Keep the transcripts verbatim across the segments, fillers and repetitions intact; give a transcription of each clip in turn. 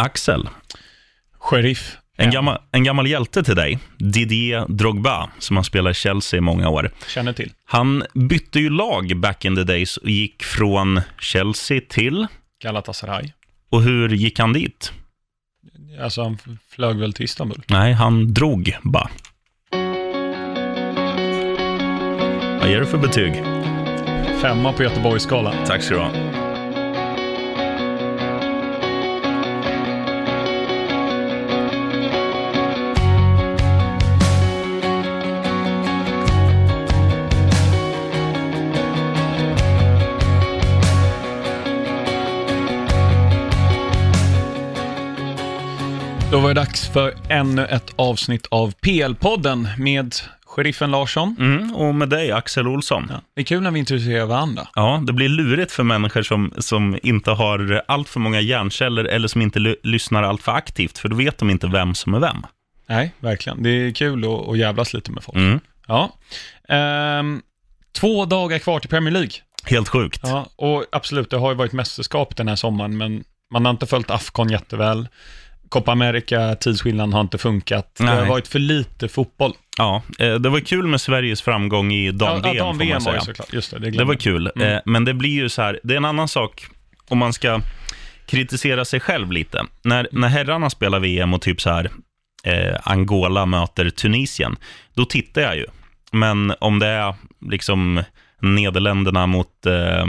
Axel. Sheriff. En gammal, en gammal hjälte till dig, Didier Drogba, som har spelat i Chelsea i många år. Känner till. Han bytte ju lag back in the days och gick från Chelsea till Galatasaray. Och hur gick han dit? Alltså han flög väl till Istanbul? Nej, han drog bara. Vad ger du för betyg? Femma på Göteborgsskalan. Tack så du ha. Då var det dags för ännu ett avsnitt av P L-podden med Sheriffen Larsson. Mm, och med dig, Axel Olsson. Ja, det är kul när vi intresserar varandra. Ja, det blir lurigt för människor som, som inte har allt för många hjärnceller eller som inte l- lyssnar allt för aktivt, för då vet de inte vem som är vem. Nej, verkligen. Det är kul att, att jävlas lite med folk. Mm. Ja. Ehm, två dagar kvar till Premier League. Helt sjukt. Ja, och absolut, det har ju varit mästerskap den här sommaren, men man har inte följt Afcon jätteväl. Copa America, tidsskillnaden har inte funkat. Nej. Det har varit för lite fotboll. Ja, det var kul med Sveriges framgång i dam-V M, ja, dam-V M var ju såklart. Just det, det, det var kul, mm. Men det blir ju så här, det är en annan sak om man ska kritisera sig själv lite. När, när herrarna spelar V M och typ så här eh, Angola möter Tunisien, då tittar jag ju. Men om det är liksom Nederländerna mot eh,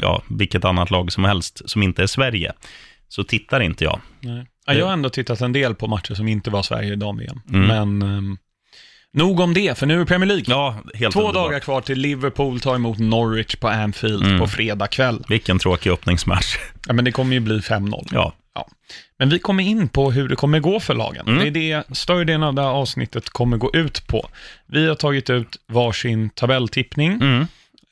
ja, vilket annat lag som helst som inte är Sverige, så tittar inte jag. Nej. Ja, jag har ändå tittat en del på matcher som inte var Sverige i dam-V M. Mm. Men um, nog om det, för nu är Premier League. Ja, helt Två underbart. Dagar kvar till Liverpool tar emot Norwich på Anfield mm. på fredag kväll. Vilken tråkig öppningsmatch. Ja, men det kommer ju bli fem noll. Ja. Ja. Men vi kommer in på hur det kommer gå för lagen. Mm. Det är det större delen av det här avsnittet kommer gå ut på. Vi har tagit ut varsin tabelltippning. Mm.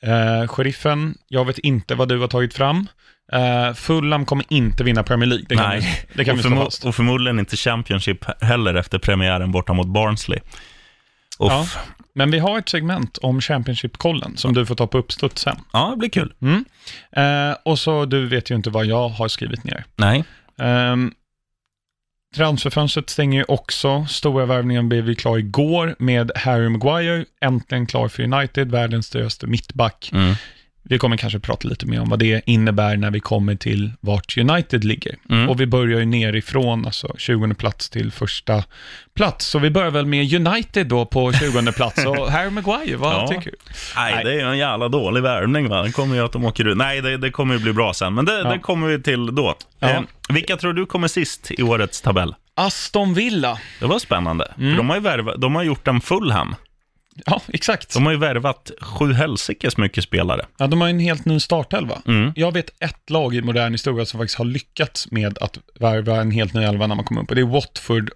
Uh, Sheriffen, jag vet inte vad du har tagit fram. Uh, Fulham kommer inte vinna Premier League. Det kan Nej. Vi, det kan och, förmo- och förmodligen inte Championship heller efter premiären borta mot Barnsley. Ja, men vi har ett segment om Championship-kollen som du får ta på uppstuds sen. Ja, det blir kul. Mm. Uh, och så du vet ju inte vad jag har skrivit ner. Nej. Uh, transferfönstret stänger ju också. Stora värvningen blev vi klar igår med Harry Maguire. Äntligen klar för United, världens dyraste mittback. Mm. Vi kommer kanske prata lite mer om vad det innebär när vi kommer till vart United ligger. Mm. Och vi börjar ju nerifrån, alltså tjugonde plats till första plats. Så vi börjar väl med United då på tjugonde plats. Och Harry Maguire, vad ja. tycker du? Nej, Nej, det är en jävla dålig värvning, va? Det kommer ju att de åker ut. Nej, det, det kommer ju bli bra sen. Men det, ja. det kommer vi till då. Ja. Eh, vilka tror du kommer sist i årets tabell? Aston Villa. Det var spännande. Mm. De har ju värvat, de har gjort en Fulham. Ja, exakt. De har ju värvat sju helsikes mycket spelare. Ja, de har ju en helt ny startelva. Mm. Jag vet ett lag i modern historia som faktiskt har lyckats med att värva en helt ny elva när man kom upp. Och det är Watford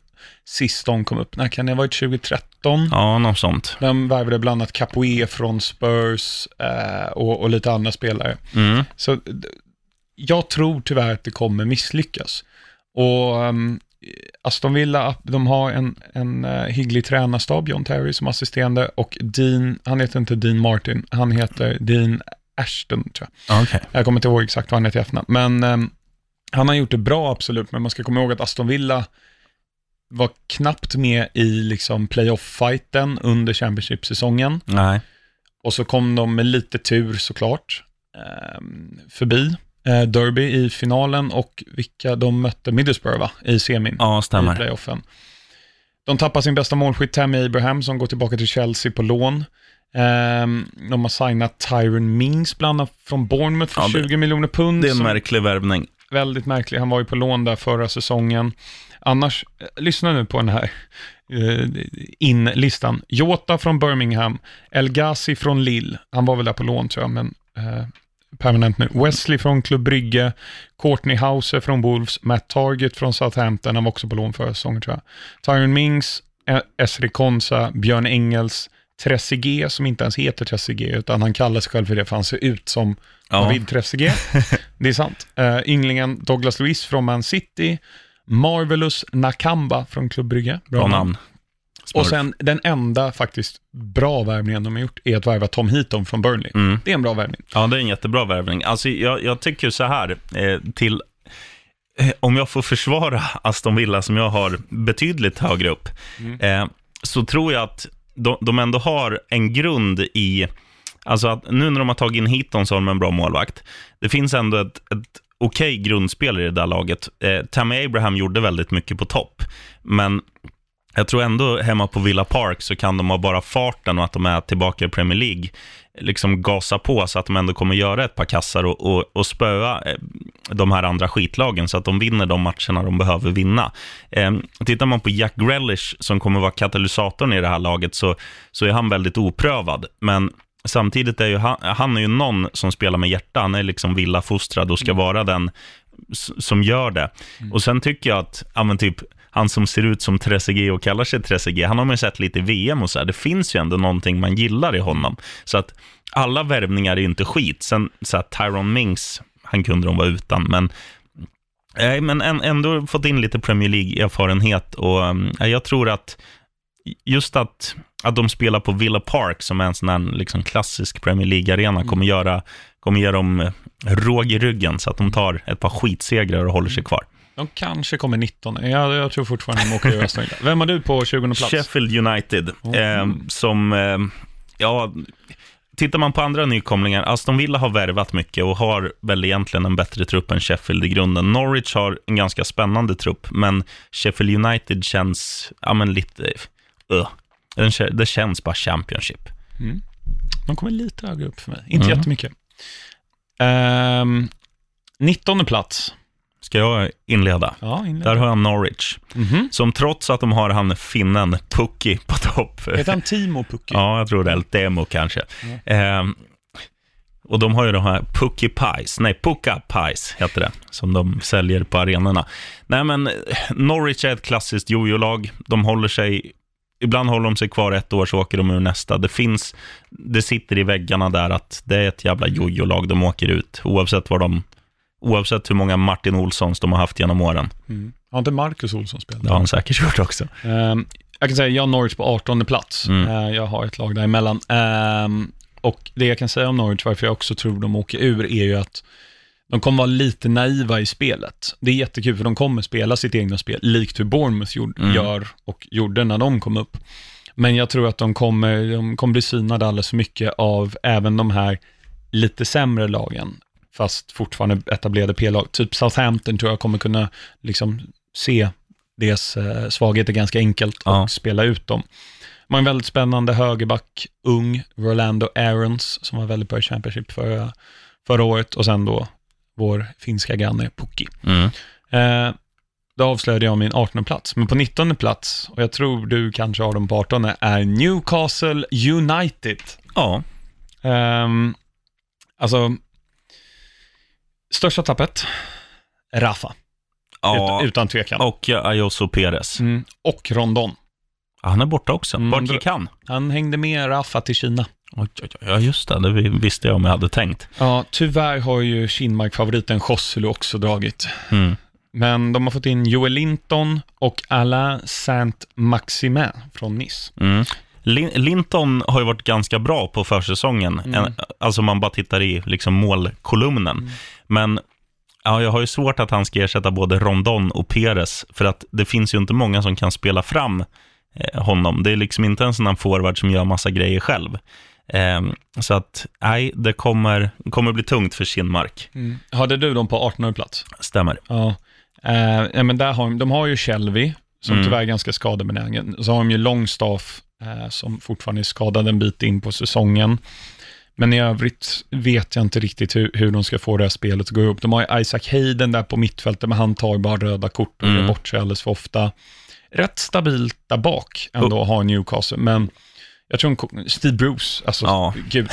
sist de kom upp. När kan det ha varit tjugo tretton? Ja, något sånt. De värvade bland annat Capoe från Spurs eh, och, och lite andra spelare. Mm. Så jag tror tyvärr att det kommer misslyckas. Och... Um, Aston Villa, de har en, en hygglig tränarstab, John Terry som assisterande och Dean, han heter inte Dean Martin, han heter Dean Ashton tror jag. Okay. Jag kommer inte ihåg exakt vad han heter i efternamn, men um, han har gjort det bra absolut, men man ska komma ihåg att Aston Villa var knappt med i liksom playoff-fighten under Championship-säsongen. Nej. Och så kom de med lite tur såklart um, förbi Derby i finalen och vilka de mötte Middlesbrough va? I semin. Ja, stämmer. I playoffen. De tappar sin bästa målskytt Tammy Abraham som går tillbaka till Chelsea på lån. Um, de har signat Tyrone Mings bland annat från Bournemouth för ja, det, tjugo miljoner pund. Det är en märklig värvning. Väldigt märklig. Han var ju på lån där förra säsongen. Annars, lyssna nu på den här uh, inlistan. Jota från Birmingham. El Ghazi från Lille. Han var väl där på lån tror jag, men... Uh, permanent nu. Wesley från Club Brygge, Courtney Houser från Wolves, Matt Target från Southampton, han var också på lån förra säsongen tror jag. Tyrone Mings, Esri Konsa, Björn Engels, Trezeguet som inte ens heter Trezeguet utan han kallar sig själv för det för han ser ut som ja. David Trezeguet. Det är sant. Uh, ynglingen Douglas Luiz från Man City, Marvelous Nakamba från Club Brygge. Bra, Bra namn. namn. Smart. Och sen den enda faktiskt bra värvningen de har gjort är att värva Tom Heaton från Burnley. Mm. Det är en bra värvning. Ja, det är en jättebra värvning. Alltså jag, jag tycker så här eh, till om jag får försvara Aston Villa som jag har betydligt högre upp, mm. eh, så tror jag att de, de ändå har en grund i, alltså att nu när de har tagit in Hitonsson, en bra målvakt, det finns ändå ett, ett okej okay grundspel i det där laget. eh, Tammy Abraham gjorde väldigt mycket på topp, men jag tror ändå hemma på Villa Park så kan de ha bara farten och att de är tillbaka i Premier League, liksom gasa på så att de ändå kommer göra ett par kassar och, och, och spöa de här andra skitlagen så att de vinner de matcherna de behöver vinna. Eh, tittar man på Jack Grealish som kommer vara katalysatorn i det här laget, så, så är han väldigt oprövad, men samtidigt är ju han, han är ju någon som spelar med hjärta, han är liksom Villa fostrad och ska vara den som gör det. Mm. Och sen tycker jag att ja, men typ han som ser ut som Trezeguet och kallar sig Trezeguet, han har man ju sett lite i V M och så här. Det finns ju ändå någonting man gillar i honom. Så att alla värvningar är inte skit. Sen så här, Tyrone Mings, han kunde de vara utan, men nej, men ändå fått in lite Premier League-erfarenhet, och äh, jag tror att just att att de spelar på Villa Park som är en sån här liksom klassisk Premier League-arena kommer göra kommer göra dem råg i ryggen så att de tar ett par skitsegrar och håller sig kvar. De kanske kommer nitton. Jag, jag tror fortfarande de åker över stänga. Vem har du på tjugonde plats? Sheffield United. Oh. Eh, som, eh, ja, tittar man på andra nykomlingar, Aston Villa har värvat mycket och har väl egentligen en bättre trupp än Sheffield i grunden. Norwich har en ganska spännande trupp, men Sheffield United känns, ja men lite, uh, det känns bara Championship. Mm. De kommer lite högre upp för mig. Inte mm. jättemycket. Um, nittonde plats. Ska jag inleda? Ja, inleda. Där har jag Norwich. Mm-hmm. Som trots att de har han finnen Pukki på topp. Heter han Timo Pukki? Ja, jag tror det. Eller Demo kanske. Mm. Ehm, och de har ju de här Pukki Pies. Nej, Pukka Pies heter det. Som de säljer på arenorna. Nej, men Norwich är ett klassiskt jojo-lag. De håller sig... Ibland håller de sig kvar ett år så åker de ur nästa. Det finns, det sitter i väggarna där att det är ett jävla jojo-lag de åker ut. Oavsett var de... Oavsett hur många Martin Olssons de har haft genom åren. Mm. Ja, inte Marcus Olsson spelat. Det har han säkert gjort också. Um, jag kan säga, jag har Norwich på artonde plats. Mm. Uh, jag har ett lag däremellan. Um, och det jag kan säga om Norwich, varför jag också tror de åker ur, är ju att de kommer vara lite naiva i spelet. Det är jättekul för de kommer spela sitt egna spel, likt hur Bournemouth gjorde, mm. gör och gjorde när de kom upp. Men jag tror att de kommer, de kommer bli synade alldeles för mycket av även de här lite sämre lagen, fast fortfarande etablerade P-lag. Typ Southampton tror jag kommer kunna liksom se deras eh, svagheter ganska enkelt och ja. spela ut dem. Man har en väldigt spännande högerback, ung, Rolando Aarons, som var väldigt bra i Championship förra, förra året, och sen då vår finska granne Pukki. Mm. Eh, då avslöjade jag min artonde plats. Men på nittonde plats, och jag tror du kanske har dem på artonde, är Newcastle United. Ja. Eh, alltså... Största tappet, Rafa. Ja, Ut, utan tvekan. Och Ayoso Perez. Mm. Och Rondon. Ja, han är borta också. Mm, Vart gick han? Han hängde med Rafa till Kina. Ja, just det. Det visste jag om jag hade tänkt. Ja, tyvärr har ju Kinmark-favoriten Joselu också dragit. Mm. Men de har fått in Joel Linton och Alain Saint-Maximin från Nice. Mm. Linton har ju varit ganska bra på försäsongen. Mm. Alltså man bara tittar i liksom målkolumnen. Mm. Men ja, jag har ju svårt att han ska ersätta både Rondon och Perez, för att det finns ju inte många som kan spela fram eh, honom. Det är liksom inte en sån här forward som gör massa grejer själv. Eh, så att nej, det kommer, kommer bli tungt för Kinmark. Mm. Hade du dem på artonde plats? Stämmer. Ja, eh, men där har, de har ju Shelby som mm. tyvärr är ganska skadebenägen. Så har de ju Longstaff som fortfarande är skadad en bit in på säsongen. Men i övrigt vet jag inte riktigt hur, hur de ska få det här spelet att gå ihop. De har Isaac Hayden där på mittfältet, men han tar bara röda kort och mm. gör bort sig alldeles för ofta. Rätt stabilt där bak ändå oh. har Newcastle, men jag tror hon, Steve Bruce, alltså oh. gud,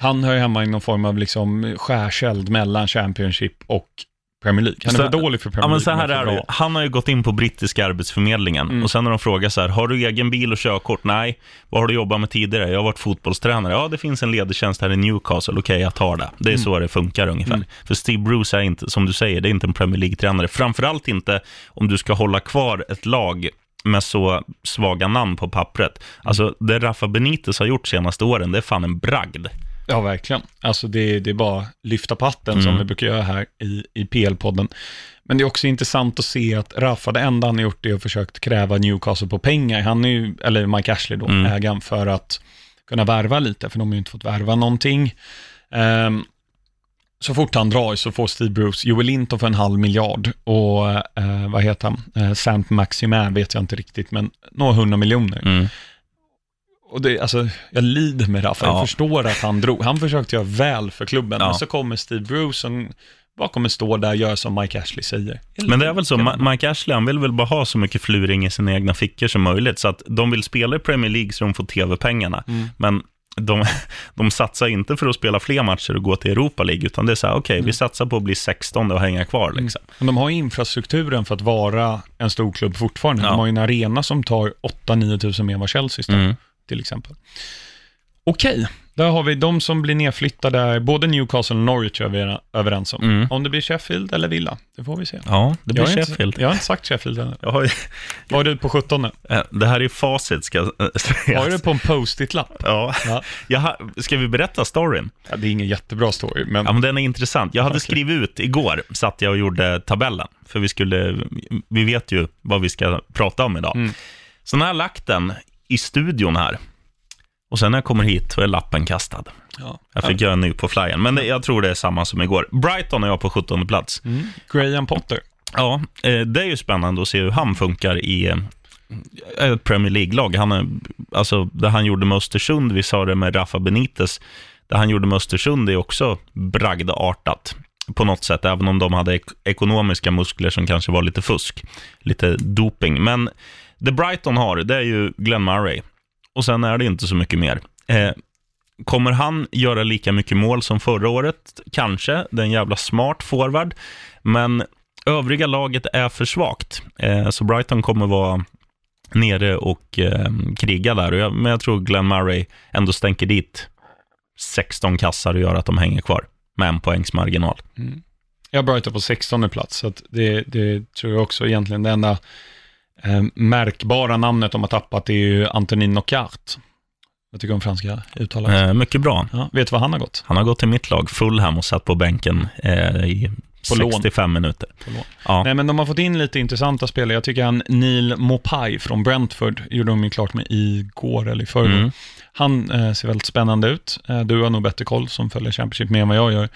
han hör hemma i någon form av liksom skärskälld mellan Championship och Premier League. Han är så, dålig för Premier League. Ja, men så här är det. Han har ju gått in på brittiska arbetsförmedlingen mm. och sen när de frågar så här, har du egen bil och körkort? Nej. Vad har du jobbat med tidigare? Jag har varit fotbollstränare. Ja, det finns en ledig tjänst här i Newcastle. Okej, okay, jag tar det. Det är mm. så det funkar ungefär. Mm. För Steve Bruce är inte, som du säger, det är inte en Premier League-tränare. Framförallt inte om du ska hålla kvar ett lag med så svaga namn på pappret. Alltså, det Rafa Benitez har gjort senaste åren, det är fan en bragd. Ja, verkligen. Alltså det, det är bara lyfta patten mm. som vi brukar göra här i, i P L-podden. Men det är också intressant att se att Rafa, det enda han har gjort är att försökt kräva Newcastle på pengar. Han är ju, eller Mike Ashley då, mm. ägaren, för att kunna värva lite, för de har ju inte fått värva någonting. Um, så fort han drar så får Steve Bruce Joel Linton för en halv miljard och uh, vad heter han? Uh, Saint Maximin vet jag inte riktigt, men några hundra miljoner. Mm. Och det, alltså, jag lider med Rafa. Ja. Jag förstår att han drog. Han försökte göra väl för klubben. Ja. Men så kommer Steve Bruce som bara kommer stå där och göra som Mike Ashley säger. Men det är väl så, Ma- Mike Ashley, han vill väl bara ha så mycket fluring i sina egna fickor som möjligt. Så att de vill spela i Premier League så de får tv-pengarna. Mm. Men de, de satsar inte för att spela fler matcher och gå till Europa League. Utan det är så här, okej, okay, mm. vi satsar på att bli sexton och hänga kvar. Liksom. Mm. Men de har ju infrastrukturen för att vara en stor klubb fortfarande. Ja. De har ju en arena som tar åtta nio tusen mer än vad Chelsea står. Mm. Till exempel. Okej, där har vi de som blir nedflyttade. Både Newcastle och Norwich är vi överens om. Mm. Om det blir Sheffield eller Villa, det får vi se. Ja, det blir jag Sheffield. Inte, jag har inte sagt Sheffield ännu. Jag har... Var du på sjutton nu? Det här är facit. Ska... Var du på en post-it-lapp? Ja. ja. Jag ha... Ska vi berätta storyn? Ja, det är ingen jättebra story. Men... Ja, men den är intressant. Jag hade okay. skrivit ut igår, satt jag och gjorde tabellen. För vi skulle... Vi vet ju vad vi ska prata om idag. Mm. Så när jag har lagt den... i studion här. Och sen när jag kommer hit så är lappen kastad. Ja, jag fick göra en ny på flyen. Men det, jag tror det är samma som igår. Brighton är jag på sjuttonde plats. Mm. Graham Potter. Ja, det är ju spännande att se hur han funkar i ett Premier League-lag. Han är, alltså, det han gjorde med Östersund, vi sa det med Rafa Benitez, det han gjorde med Östersund är också bragdartat på något sätt. Även om de hade ek- ekonomiska muskler som kanske var lite fusk. Lite doping. Men det Brighton har, det är ju Glenn Murray. Och sen är det inte så mycket mer. Eh, kommer han göra lika mycket mål som förra året? Kanske. Det är en jävla smart forward. Men övriga laget är för svagt. Eh, så Brighton kommer vara nere och eh, kriga där. Och jag, men jag tror Glenn Murray ändå stänker dit sexton kassar och gör att de hänger kvar. Med en poängsmarginal. Mm. Jag Brighton på sextonde plats. Så att det, det tror jag också egentligen det enda... Eh, märkbara namnet de har tappat är ju Antonin Nocart. Jag tycker om franska uttalar eh, mycket bra. Ja, vet du vad han har gått? Han har gått till mitt lag Fulham och satt på bänken eh, i på sextiofem lån. Minuter. På lån. Ja. Nej, men de har fått in lite intressanta spelare. Jag tycker han Neil Maupay från Brentford gjorde de ju klart med igår eller i förrgår. Mm. Han eh, ser väldigt spännande ut. Eh, du har nog bättre koll som följer Championship mer än vad jag gör.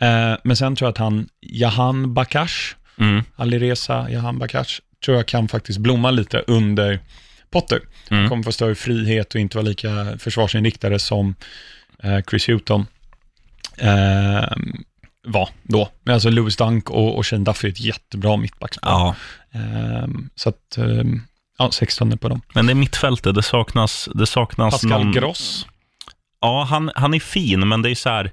Eh, men sen tror jag att han Jahan Bakash, mm. Alireza Jahan Bakash tror jag kan faktiskt blomma lite under Potter. Han mm. kommer få större frihet och inte vara lika försvarsinriktare som eh, Chris Hughton eh, var då. Alltså Lewis Dunk och, och Shane Duffy är ett jättebra mittbackspar. Ja. Eh, så att eh, ja, sexton på dem. Men det är mittfältet, det saknas, det saknas Pascal någon... Gross. Ja, han, han är fin, men det är så här...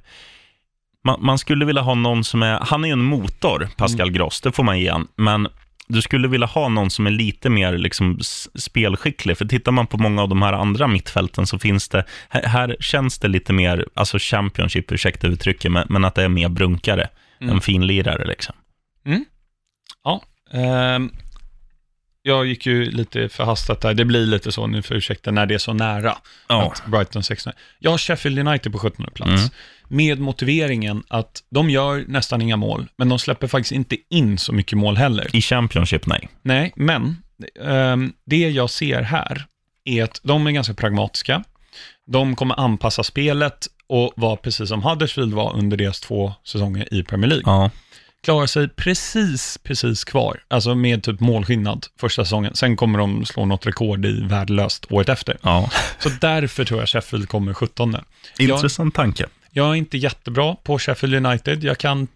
Man, man skulle vilja ha någon som är... Han är ju en motor, Pascal mm. Gross, det får man igen. Men... Du skulle vilja ha någon som är lite mer liksom spelskicklig. För tittar man på många av de här andra mittfälten så finns det... Här känns det lite mer... Alltså Championship, ursäkta uttrycket, men att det är mer brunkare. Mm. En fin lirare liksom. Mm. Ja. Um, jag gick ju lite förhastat där. Det blir lite så nu för ursäkta när det är så nära. Ja. Att Brighton sexton. Jag har Sheffield United på sjuttonde plats. Mm. Med motiveringen att de gör nästan inga mål, men de släpper faktiskt inte in så mycket mål heller. I Championship, nej. Nej, men um, det jag ser här är att de är ganska pragmatiska. De kommer anpassa spelet och vara precis som Huddersfield var under deras två säsonger i Premier League. Ja. Klarar sig precis, precis kvar. Alltså med typ målskillnad första säsongen. Sen kommer de slå något rekord i värdelöst året efter. Ja. Så därför tror jag Sheffield kommer sjutton. Intressant jag, tanke. Jag är inte jättebra på Sheffield United. Jag kan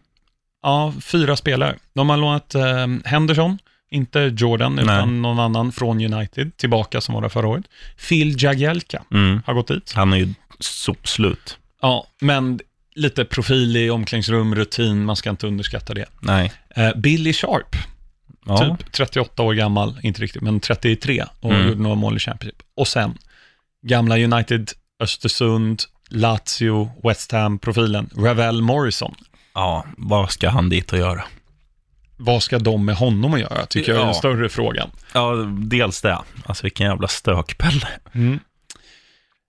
ja, fyra spelare. De har lånat eh, Henderson, inte Jordan, utan Nej. någon annan från United tillbaka som var där förra året. Phil Jagielka mm. har gått dit. Han är ju sopslut. Ja, men lite profil i omklädningsrum, rutin. Man ska inte underskatta det. Nej. Eh, Billy Sharp, ja. Typ trettioåtta år gammal, inte riktigt, men trettiotre och mm. gjorde några mål i Championship. Och sen gamla United, Östersund, Lazio, West Ham-profilen Ravel Morrison. Ja, vad ska han dit och göra? Vad ska de med honom att göra? Tycker ja. jag är den större frågan. Ja, dels det. Alltså vilken jävla stökpelle. Mm.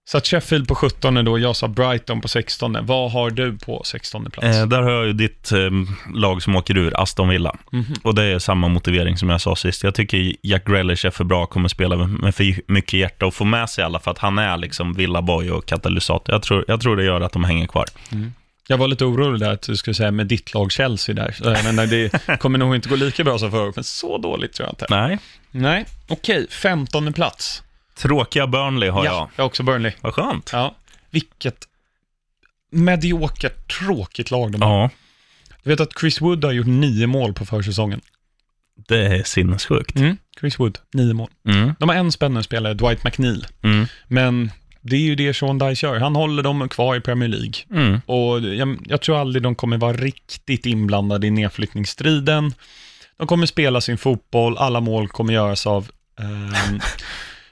Så att Sheffield på sjutton då, jag sa Brighton på sexton. Vad har du på sextonde plats? Eh, där har jag ju ditt eh, lag som åker ur, Aston Villa. Mm-hmm. Och det är samma motivering som jag sa sist. Jag tycker Jack Grealish är för bra, kommer spela med för mycket hjärta och få med sig alla, för att han är liksom Villaboy och katalysator. Jag tror, jag tror det gör att de hänger kvar. Mm. Jag var lite orolig där att du skulle säga med ditt lag Chelsea där. Men nej, det kommer nog inte gå lika bra som förut, men så dåligt tror jag inte. Nej. Nej, okej. femtonde plats. Tråkiga Burnley har ja, jag. jag också Burnley. Vad skönt. Ja, vilket mediokert, tråkigt lag de har. Ja. Du vet att Chris Wood har gjort nio mål på försäsongen. Det är sinnessjukt. Mm. Chris Wood, nio mål. Mm. De har en spännande spelare, Dwight McNeil. Mm. Men det är ju det Sean Dyche gör. Han håller dem kvar i Premier League. Mm. Och jag, jag tror aldrig de kommer vara riktigt inblandade i nedflyttningsstriden. De kommer spela sin fotboll. Alla mål kommer göras av... Eh,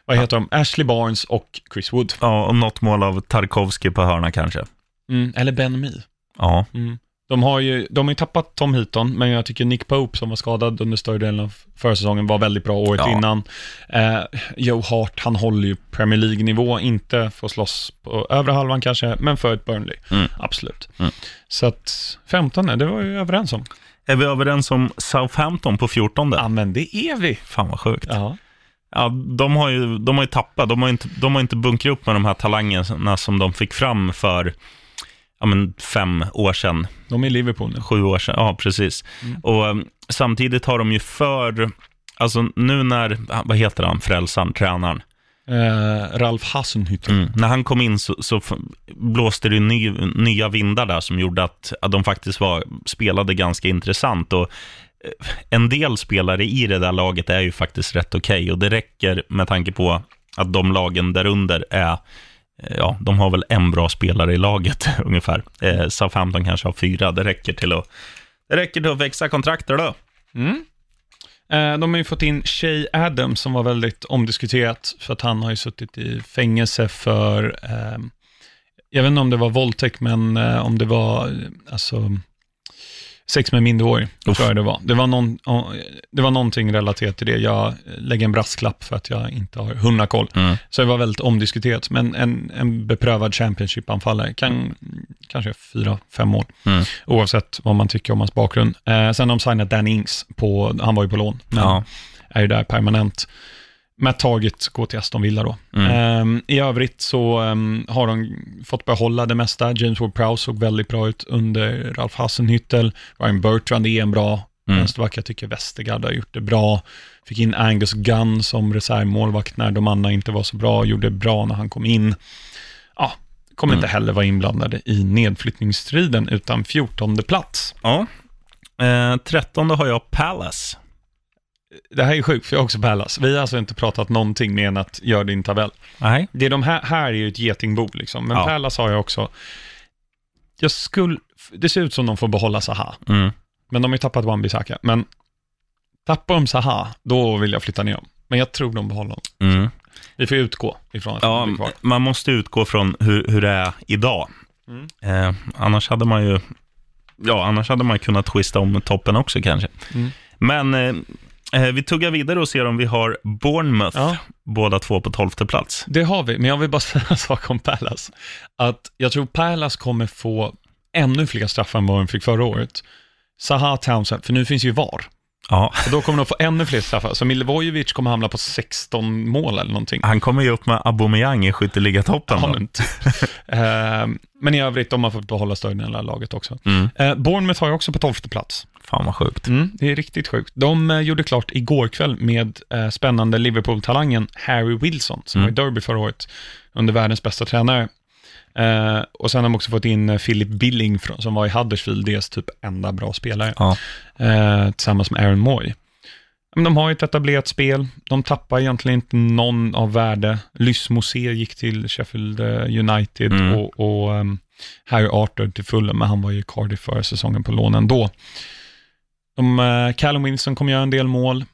vad heter de? Ashley Barnes och Chris Wood. Ja, och något mål av Tarkovsky på hörna kanske. Mm, eller Ben Mee. Ja. Mm. De har ju de har ju tappat Tom Heaton, men jag tycker Nick Pope som var skadad under större delen av försäsongen var väldigt bra året ja. innan. Eh, Joe Hart, han håller ju Premier League-nivå, inte för att slåss på övre halvan kanske, men för ett Burnley. Mm. Absolut. Mm. Så att femton, det var ju överens om. Är vi överens om Southampton på fjorton? Ja, men det är vi. Fan vad sjukt. Ja. Ja, de har ju, de har ju tappat. De har inte, de har inte bunkrat upp med de här talangerna som de fick fram för ja, men fem år sedan. De är i Liverpool nu. Sju år sedan, ja precis. Mm. Och samtidigt har de ju för... Alltså nu när... Vad heter han? Frälsaren, tränaren. Eh, Ralf Hasenhüttl. Mm. När han kom in så, så blåste det ny, nya vindar där som gjorde att, att de faktiskt var, spelade ganska intressant och... En del spelare i det där laget är ju faktiskt rätt okej okay, och det räcker med tanke på att de lagen därunder är, ja, de har väl en bra spelare i laget ungefär. Eh, Southampton kanske har fyra, det räcker till att, det räcker till att växa kontrakter då. Mm. Eh, de har ju fått in Shay Adams som var väldigt omdiskuterat för att han har ju suttit i fängelse för, eh, jag vet inte om det var våldtäkt, men eh, om det var, alltså... Sex med mindreårig, tror jag det var. Det var, någon, det var någonting relaterat till det. Jag lägger en brasklapp för att jag inte har hundra koll. Mm. Så det var väldigt omdiskuterat. Men en, en beprövad championship-anfallare kan kanske fyra, fem år. Mm. Oavsett vad man tycker om hans bakgrund. Eh, sen har de signat Dan Ings på, han var ju på lån. Men ja. Är ju där permanent. Med taget gå till Aston Villa då. Mm. Um, I övrigt så um, har de fått behålla det mesta. James Ward-Prowse såg väldigt bra ut under Ralf Hasenhüttl. Ryan Bertrand är en bra mm. vänsterback. Jag tycker Vestergaard har gjort det bra. Fick in Angus Gunn som reservmålvakt när de andra inte var så bra. Gjorde bra när han kom in. Ja, kommer mm. inte heller vara inblandade i nedflyttningsstriden utan fjortonde plats. Ja. Eh, trettonde har jag Palace. Det här är sjukt, för jag också Palace. Vi har alltså inte pratat någonting med än att gör din tabell. Nej. Det är de här, här är ju ett getingbo liksom. Men ja. Palace har jag också. Jag skulle, det ser ut som de får behålla Saha. Mm. Men de har ju tappat Wan-Bissaka. Men tappar de Saha, då vill jag flytta ner dem. Men jag tror de behåller dem. Mm. Vi får utgå ifrån att ja, de blir kvar. Man måste utgå från hur, hur det är idag. Mm. Eh, annars hade man ju ja, annars hade man kunnat twista om toppen också kanske. Mm. Men... Eh, Vi tuggar vidare och ser om vi har Bournemouth, ja. båda två på tolfte plats. Det har vi, men jag vill bara säga en sak om Palace. Att jag tror Palace kommer få ännu fler straffar än vad de fick förra året. Zaha, Townsend, för nu finns ju V A R. Ja. Och då kommer de få ännu fler straffar. Så Milivojevic kommer hamna på sexton mål eller någonting. Han kommer ju upp med Aubameyang i skytteligatoppen. Ja, men, uh, men i övrigt, de har fått behålla större delen av laget också. Mm. Uh, Bournemouth har ju också på tolfte plats. Fan vad sjukt. Mm, det är riktigt sjukt. De uh, gjorde klart igår kväll med uh, spännande Liverpool-talangen Harry Wilson, som mm. var i Derby förra året under världens bästa tränare. Uh, och sen har de också fått in uh, Philip Billing från, som var i Huddersfield, deras typ enda bra spelare ja. uh, tillsammans med Aaron Moy. Men de har ju ett etablerat spel, de tappar egentligen inte någon av värde. Lys Moser gick till Sheffield United mm. och, och um, Harry Arthur till Fulham, men han var ju i Cardiff förra säsongen på lån ändå. De, uh, Callum Wilson kommer göra en del mål,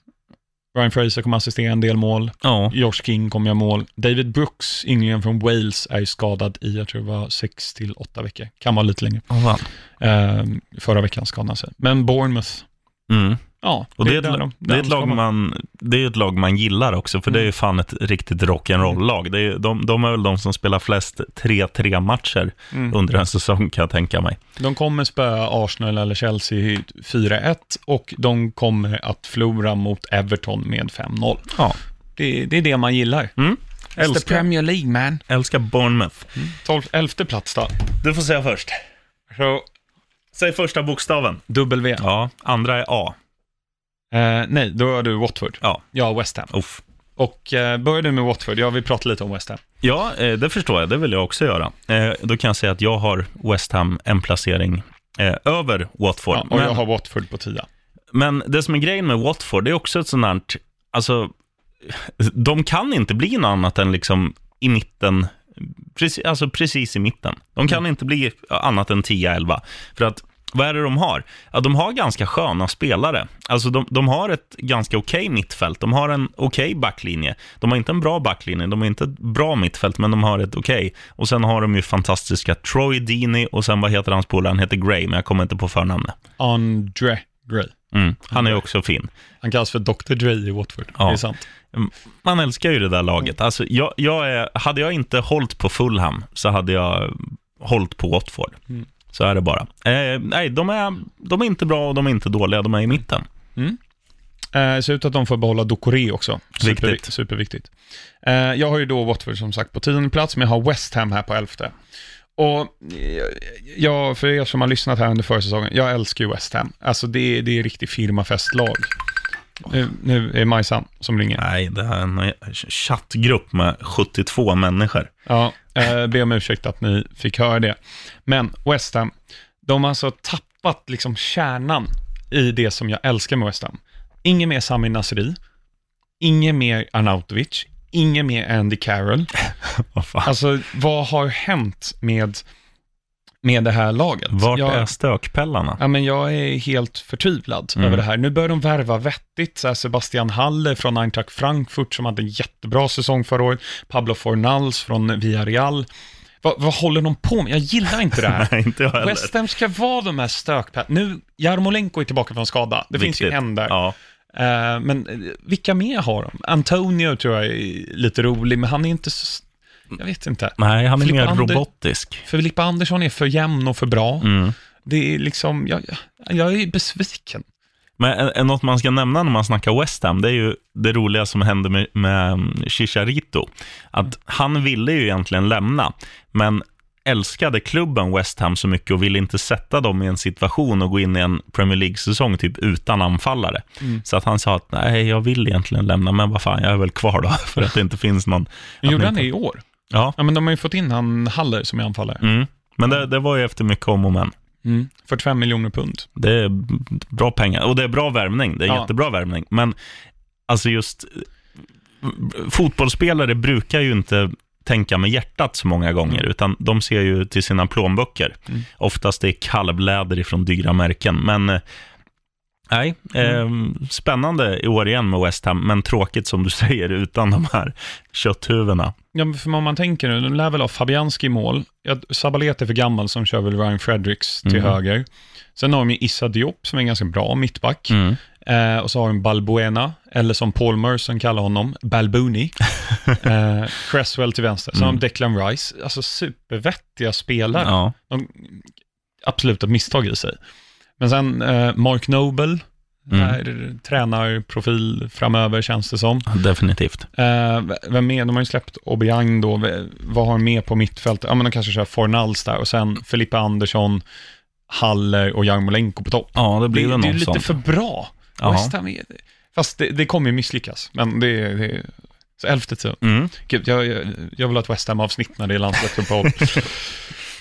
Ryan Fraser kommer assistera en del mål. Ja. Josh King kommer göra mål. David Brooks, ynglingen från Wales, är ju skadad i, jag tror det var sex till åtta veckor. Kan vara lite längre. Oh, wow. ehm, förra veckan skadade han sig. Men Bournemouth. Mm. Ja, det, och det är ett, de, det är ett lag man det är ett lag man gillar också, för mm. det är ju fan ett riktigt rock'n'roll-lag. Det är, de, de är väl de som spelar flest tre tre matcher mm. under en säsong, kan jag tänka mig. De kommer spöa Arsenal eller Chelsea fyra ett och de kommer att förlora mot Everton med fem noll. Ja. Det, det är det man gillar. Mm. Älskar Premier League, man. Älskar Bournemouth. Mm. tolv, elfte plats då. Du får säga först. Så. Säg första bokstaven. W. Ja, andra är A. Eh, nej, då är du Watford. Ja, ja, West Ham. Uff. Och eh, börjar du med Watford? Ja, vi pratade lite om West Ham. Ja, eh, det förstår jag. Det vill jag också göra. Eh, då kan jag säga att jag har West Ham en placering eh, över Watford. Ja, och men, jag har Watford på tia. Men det som är grejen med Watford, det är också ett sånt här... Alltså, de kan inte bli något annat än liksom i mitten... Precis, alltså precis i mitten. De kan mm. inte bli annat än tio elva. För att, vad är det de har? Ja, de har ganska sköna spelare. Alltså de, de har ett ganska okej mittfält. De har en okej backlinje. De har inte en bra backlinje, de har inte ett bra mittfält, men de har ett okej. Och sen har de ju fantastiska Troy Deeney. Och sen, vad heter hans polare? Han heter Gray, men jag kommer inte på förnamnet. Andre Gray. Mm. Han är också fin. Han kallas för doktor Dre i Watford. Ja. Det är sant. Man älskar ju det där laget. Alltså, jag, jag är, hade jag inte hållit på Fulham så hade jag hållit på Watford. Mm. Så är det bara. Eh, nej, de är, de är inte bra och de är inte dåliga. De är i mitten. Mm. Eh, ser ut att de får behålla Doucouré också. Super, Viktigt. Superviktigt. Eh, jag har ju då Watford som sagt på tionde plats, men jag har West Ham här på elfte. Och jag, för er som har lyssnat här under förra säsongen, jag älskar ju West Ham. Alltså det är, det är riktigt firmafestlag. Nu, nu är Majsan som ringer. Nej, det här är en chattgrupp med sjuttiotvå människor. Ja, eh, be om ursäkt att ni fick höra det. Men West Ham, de har alltså tappat liksom kärnan i det som jag älskar med West Ham. Ingen mer Sami Nasri, ingen mer Arnautovic, ingen mer Andy Carroll. Vad fan? Alltså, vad har hänt med, med det här laget? Vart jag, är stökpellarna? Ja, men jag är helt förtvivlad mm. över det här. Nu börjar de värva vettigt. Så Sebastian Haller från Eintracht Frankfurt som hade en jättebra säsong förra året. Pablo Fornals från Villarreal. Va, vad håller de på med? Jag gillar inte det här. Nej, inte jag heller. West Ham ska vara de här stökpellarna. Nu, Jarmolenko är tillbaka från skada. Det Viktigt. Finns ju en där. Ja. Uh, men vilka mer har de? Antonio tror jag är lite rolig, men han är inte så... Jag vet inte. Nej, han är Filip mer Ander- robotisk. Filippa Andersson är för jämn och för bra. Mm. Det är liksom... Jag, jag är besviken. Men något man ska nämna när man snackar West Ham, det är ju det roliga som hände med, med Chicharito. Att mm. han ville ju egentligen lämna, men älskade klubben West Ham så mycket och ville inte sätta dem i en situation och gå in i en Premier League-säsong typ utan anfallare. Mm. Så att han sa att nej, jag vill egentligen lämna, men vad fan, jag är väl kvar då för att det inte finns någon... Gjorde han det i år? Ja. Ja, men de har ju fått in han Haller som är anfallare. Mm. Men det, det var ju efter mycket om och men. Mm. fyrtiofem miljoner pund. Det är bra pengar och det är bra värvning. Det är ja. jättebra värvning. Men alltså just fotbollsspelare brukar ju inte tänka med hjärtat så många gånger, utan de ser ju till sina plånböcker. Mm. Oftast är kalvläder ifrån dyra märken, men nej, mm. eh, spännande i år igen med West Ham, men tråkigt som du säger utan de här kötthuvudena. Ja, men för om man tänker nu, de lär väl av Fabianski i mål. Sabalete är för gammal som kör väl Ryan Fredericks till mm. höger. Sen har de ju Issa Diop som är en ganska bra mittback. Mm. Eh, och så har de Balbuena, eller som Paul Merson kallar honom, Balbuni. eh, Cresswell till vänster. Sen mm. har de Declan Rice. Alltså supervettiga spelare. Ja. De, absolut ett misstag i sig. Men sen eh, Mark Noble, mm. här, tränarprofil framöver känns det som. Ja, definitivt. Eh, vem mer? De har ju släppt Obiang då. Vad har de med på mittfältet? Ja, men de kanske kör Fornals där. Och sen Filippa Andersson, Haller och Jarmolenko på topp. Ja, det blir det, någon det är lite sånt. För bra. Fast det, det kommer ju misslyckas. Men det, det så elfte till. Mm. Gud, jag, jag, jag vill ha ett West Ham-avsnitt när det är landslagsuppehåll.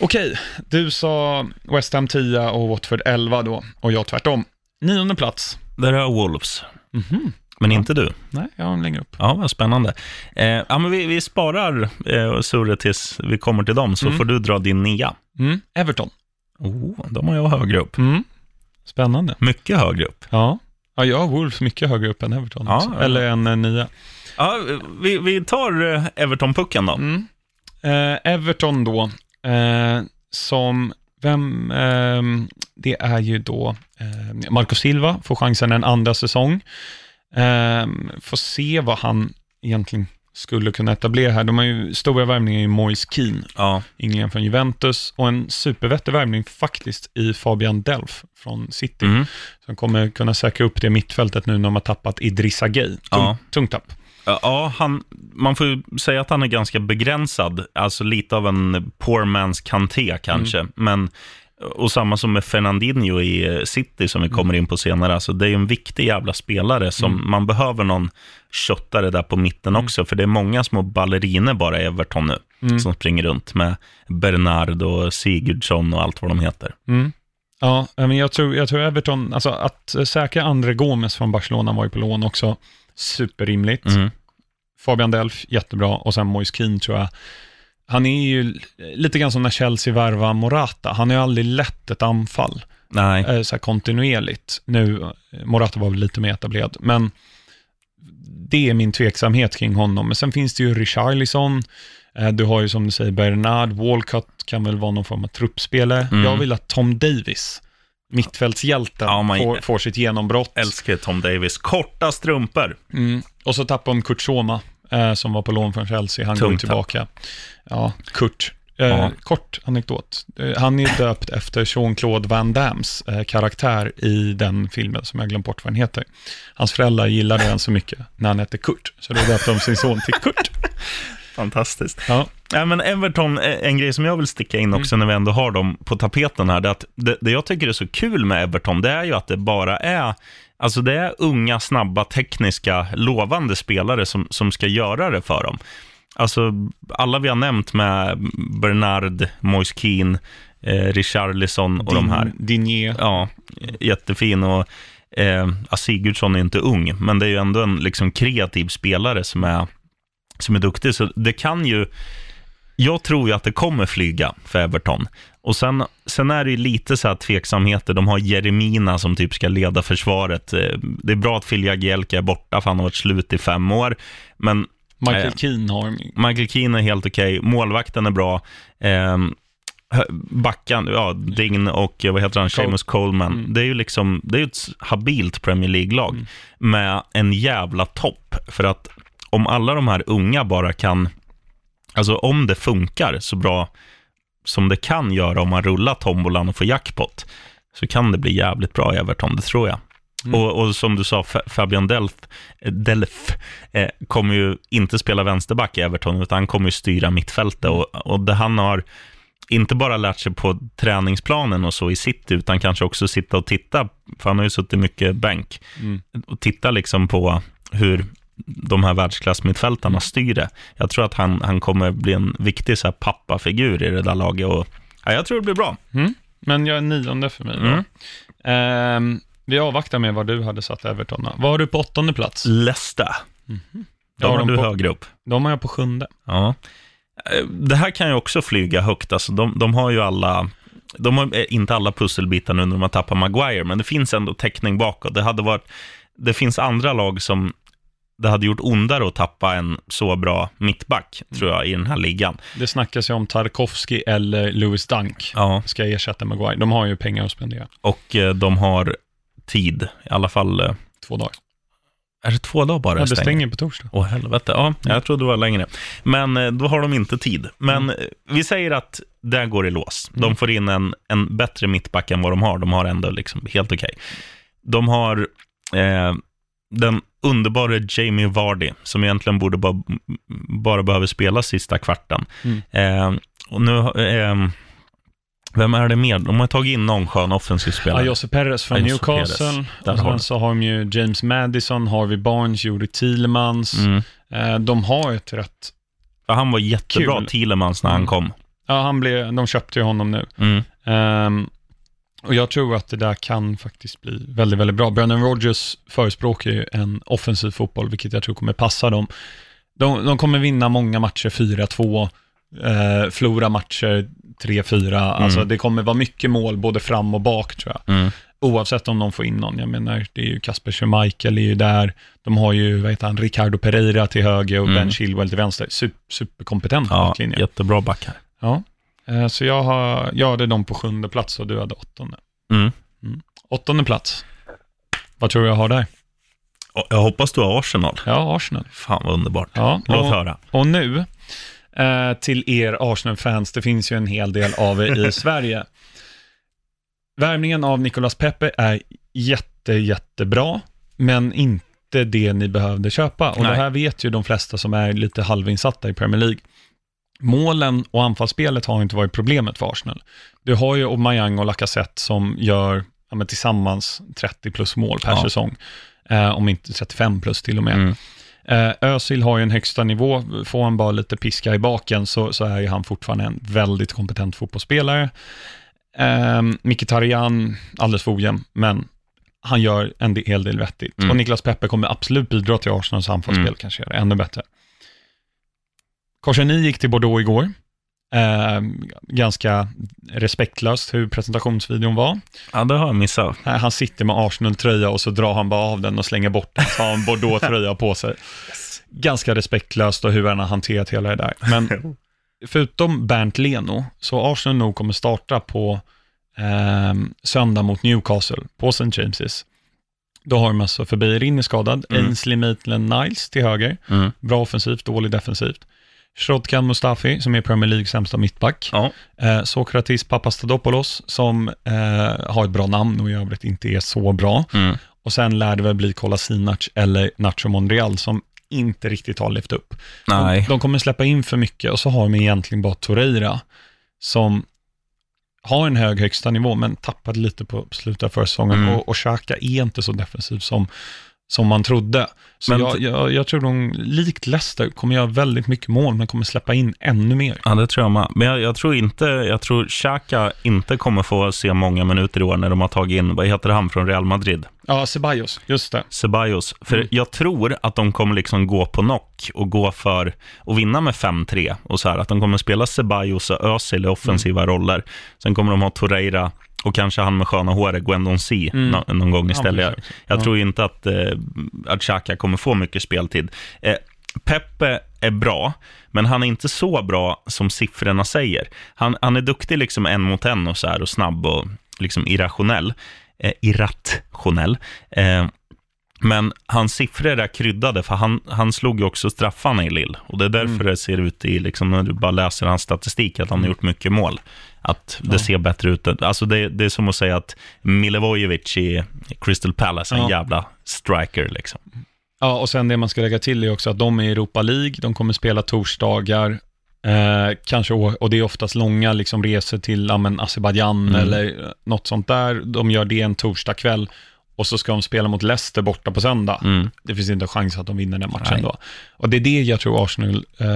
Okej, du sa West Ham tio och Watford elva då. Och jag tvärtom. Nionde plats. Där har Wolves. Mm-hmm. Men ja. Inte du. Nej, jag har dem längre upp. Ja, vad spännande. Eh, ja, men vi, vi sparar eh, surret tills vi kommer till dem. Så mm. får du dra din nia. Mm. Everton. Oh, de har jag högre upp. Mm. Spännande. Mycket högre upp. Ja. Ja, jag har Wolves mycket högre upp än Everton. Ja, ja. Eller en, en nia. Ja, vi, vi tar Everton-pucken då. Mm. Eh, Everton då. Eh, som vem eh, det är ju då eh, Marco Silva får chansen en andra säsong. Ehm, får se vad han egentligen skulle kunna etablera här. De har ju stora värvningar i Moise Keane, ja. Ynglingen från Juventus, och en supervettig värvning faktiskt i Fabian Delph från City, mm. som kommer kunna säkra upp det mittfältet nu när de har tappat Idrissa Gueye. Tung, ja. Tungt tapp. Ja, han, man får ju säga att han är ganska begränsad, alltså lite av en poor man's Kanté kanske, mm. men och samma som med Fernandinho i City som vi kommer in på senare, alltså det är en viktig jävla spelare som mm. man behöver någon köttare där på mitten mm. också, för det är många små balleriner bara i Everton nu mm. som springer runt med Bernard och Sigurdsson och allt vad de heter. Mm. Ja, men jag tror, jag tror Everton, alltså att säkra André Gomes från Barcelona var ju på lån också, superrimligt. Mm. Fabian Delph, jättebra, och sen Moise Keane tror jag. Han är ju lite grann som när Chelsea värvar Morata. Han har ju aldrig lett ett anfall. Nej. Så här kontinuerligt. Nu, Morata var väl lite mer etablerad. Men det är min tveksamhet kring honom. Men sen finns det ju Richarlison. Du har ju som du säger Bernard. Walcott kan väl vara någon form av truppspelare. Mm. Jag vill att Tom Davis, mittfältshjälten, oh får, får sitt genombrott. Älskar Tom Davis. Korta strumpor. Mm. Och så tappar de Kurt Zouma, som var på lån från Chelsea. Han Tungt går tillbaka. Ja, Kurt. Eh, ja. Kort anekdot. Han är döpt efter Jean-Claude Van Dammes eh, karaktär i den filmen som jag glömt bort vad han heter. Hans föräldrar gillade den så mycket när han hette Kurt. Så då döpte de sin son till Kurt. Fantastiskt. Ja. Ja, men Everton, en grej som jag vill sticka in också mm. när vi ändå har dem på tapeten här, det, att det, det jag tycker är så kul med Everton, det är ju att det bara är, alltså det är unga, snabba, tekniska, lovande spelare som, som ska göra det för dem. Alltså alla vi har nämnt med Bernard, Moise Keane, eh, Richarlison och Din, de här. Digne. Ja, jättefin. Och eh, Sigurdsson är inte ung, men det är ju ändå en liksom kreativ spelare som är, som är duktig. Så det kan ju, jag tror ju att det kommer flyga för Everton. Och sen, sen är det ju lite så här tveksamheter. De har Jeremina som typ ska leda försvaret. Det är bra att Filip Jagielka är borta, för han har varit slut i fem år. Men Michael eh, Keane har Michael Keane är helt okej. Okay. Målvakten är bra. Eh, backan, ja, Dign och vad heter han? Seamus Coleman. Mm. Det är ju liksom, det är ju ett habilt Premier League-lag mm. med en jävla topp. För att om alla de här unga bara kan, alltså om det funkar så bra som det kan göra, om man rullar tombolan och får jackpot, så kan det bli jävligt bra i Everton, det tror jag. Mm. Och, och som du sa, Fabian Delph, Delph eh, kommer ju inte spela vänsterback i Everton, utan han kommer ju styra mittfältet, och, och det han har inte bara lärt sig på träningsplanen och så i City, utan kanske också sitta och titta, för han har ju suttit mycket bänk mm. och titta liksom på hur de här världsklassmittfältarna styr det. Jag tror att han, han kommer bli en viktig så här pappafigur i det där laget, och ja, jag tror det blir bra. Mm. Men jag är nionde för mig. Mm. Ehm, vi avvaktar med vad du hade satt Everton. Vad har du på åttonde plats? Leicester. Mm. De har de du på, högre upp. De har jag på sjunde. Ja. Det här kan ju också flyga högt. Alltså, de, de har ju alla, de har inte alla pusselbitar nu när de har tappat Maguire, men det finns ändå täckning bakåt. Det hade varit, det finns andra lag som det hade gjort ondare att tappa en så bra mittback, tror jag, i den här ligan. Det snackas ju om Tarkowski eller Lewis Dunk. Ja. Ska ersätta Maguire. De har ju pengar att spendera. Och eh, de har tid. I alla fall eh, två dagar. Är det två dagar bara? Ja, det stänger på torsdag. Åh, helvete. Ja, jag mm. trodde det var längre. Men eh, då har de inte tid. Men mm. vi säger att där går i lås. De mm. får in en, en bättre mittback än vad de har. De har ändå liksom helt okej. Okay. De har eh, den underbara Jamie Vardy, som egentligen borde bara, bara behöver spela sista kvarten. Mm. Eh, och nu eh, vem är det mer? De har tagit in någon skön offensiv spelare. Jose Perez från Ayose Newcastle. Där har så har de ju James Maddison, Harvey Barnes, Jordi Tielemans. Mm. Eh, de har ett rätt, ja, han var jättebra kul. Tielemans när mm. han kom. Ja, han blev, de köpte ju honom nu. Mm. Eh, Och jag tror att det där kan faktiskt bli väldigt, väldigt bra. Brendan Rodgers förespråkar ju en offensiv fotboll, vilket jag tror kommer passa dem. De, de kommer vinna många matcher fyra två, eh, förlora matcher tre fyra. Mm. Alltså det kommer vara mycket mål både fram och bak, tror jag. Mm. Oavsett om de får in någon. Jag menar, det är ju Kasper Schmeichel är ju där. De har ju, vad heter han, Ricardo Pereira till höger och mm. Ben Chilwell till vänster. Super, superkompetent. Ja, jättebra backar. Ja. Så jag, har, jag hade dem på sjunde plats och du hade åttonde. Mm. Mm. Åttonde plats. Vad tror jag har där? Jag hoppas du har Arsenal. Ja, Arsenal. Fan vad underbart. Ja, låt och, höra. Och nu eh, till er Arsenal-fans, det finns ju en hel del av er i Sverige. Värvningen av Nicolas Pepe är jätte, jättebra, men inte det ni behövde köpa. Och Nej. Det här vet ju de flesta som är lite halvinsatta i Premier League. Målen och anfallsspelet har inte varit problemet för Arsenal. Du har ju Aubameyang och Lacazette som gör ja, men tillsammans trettio plus mål per ja. säsong. Eh, om inte trettiofem plus till och med. Mm. Eh, Özil har ju en högsta nivå. Får han bara lite piska i baken så, så är ju han fortfarande en väldigt kompetent fotbollsspelare. Eh, Mkhitaryan, alldeles för ojämn, men han gör en hel del vettigt. Mm. Och Niklas Pepe kommer absolut bidra till Arsenals anfallsspel. Mm. Kanske gör det ännu bättre. Korseni gick till Bordeaux igår. Eh, ganska respektlöst hur presentationsvideon var. Ja, det har jag missat. Han sitter med Arsenal-tröja och så drar han bara av den och slänger bort den. Så har han Bordeaux-tröja på sig. Yes. Ganska respektlöst och hur han har hanterat hela det där. Men förutom Bernt Leno så Arsenal nog kommer starta på eh, söndag mot Newcastle på Saint James's. Då har de alltså förbi Rinne skadad. Mm. Ainsley Maitland-Niles till höger. Mm. Bra offensivt, dålig defensivt. Shodkan Mustafi som är Premier League sämsta mittback. Ja. Eh, Sokratis Papastadopoulos som eh, har ett bra namn och i övrigt inte är så bra. Mm. Och sen lär det väl bli Kolasinac eller Nacho Monreal som inte riktigt har lyft upp. Nej. De, de kommer släppa in för mycket och så har de egentligen bara Torreira som har en hög högsta nivå men tappade lite på slutet av försäsongen. Mm. Och, och Xhaka är inte så defensiv som som man trodde. Så men, jag, jag, jag tror de likt Leicester kommer göra väldigt mycket mål men kommer släppa in ännu mer. Ja, det tror jag med. Men jag, jag tror inte, jag tror Xhaka inte kommer få se många minuter i år när de har tagit in, vad heter han från Real Madrid? Ja, Ceballos, just det. Ceballos. För mm. jag tror att de kommer liksom gå på knock och gå för och vinna med fem tre och så här, att de kommer spela Ceballos och Özil i offensiva mm. roller. Sen kommer de ha Torreira och kanske han med sköna håret, Gwendon C mm. no- någon gång istället. Ja, jag jag ja. tror inte att eh, att Xhaka kommer få mycket speltid. Eh, Pepe är bra, men han är inte så bra som siffrorna säger. Han, han är duktig liksom en mot en och så här och snabb och liksom irrationell. Eh, irrationell. Eh, men hans siffror är kryddade för han, han slog ju också straffarna i Lille. Och det är därför mm. det ser ut i liksom, när du bara läser hans statistik att han har gjort mycket mål. Att det ja. ser bättre ut. Alltså det, det är som att säga att Milivojevic i Crystal Palace är en ja. jävla striker liksom. Ja, och sen det man ska lägga till är också att de är i Europa League. De kommer spela torsdagar. Eh, kanske, och det är oftast långa liksom, resor till Azerbajdzjan mm. eller något sånt där. De gör det en torsdag kväll. Och så ska de spela mot Leicester borta på söndag. Mm. Det finns inte en chans att de vinner den matchen. Nej. Då. Och det är det jag tror Arsenal eh,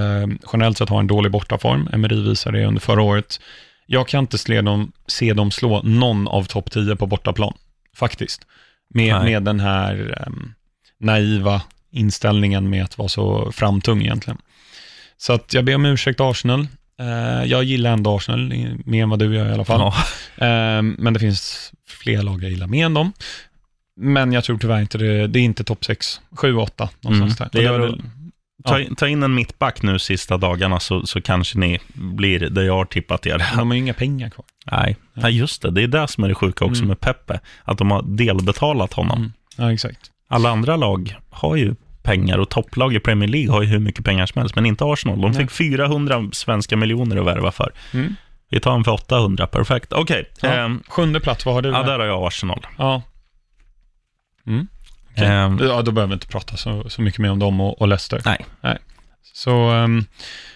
generellt sett har en dålig bortaform. Emery visade det under förra året. Jag kan inte se dem, se dem slå någon av topp tio på bortaplan. Faktiskt. Med, med den här eh, naiva inställningen med att vara så framtung egentligen. Så att jag ber om ursäkt Arsenal. Eh, jag gillar ändå Arsenal. Mer än vad du gör i alla fall. Ja. Eh, men det finns fler lag jag gillar mer än dem. Men jag tror tyvärr inte det, det är inte topp sex, sju åtta någonstans mm. där. Det är, ja. ta, ta in en mittback nu sista dagarna så, så kanske ni blir det jag har tippat er. De har ju inga pengar kvar. Nej, ja. Ja, just det. Det är det som är det sjuka också mm. med Pepe. Att de har delbetalat honom. Mm. Ja, exakt. Alla andra lag har ju pengar och topplag i Premier League har ju hur mycket pengar som helst. Men inte Arsenal. De fick Nej. fyrahundra svenska miljoner att värva för. Mm. Vi tar en för åttahundra, perfekt. Okej. Okay. Ja. Ehm, Sjunde plats, vad har du? Ja, där har jag Arsenal. Ja. Mm. Okay. Um, ja, då behöver vi inte prata så, så mycket mer om dem och, och Leicester. Nej. nej. Så um,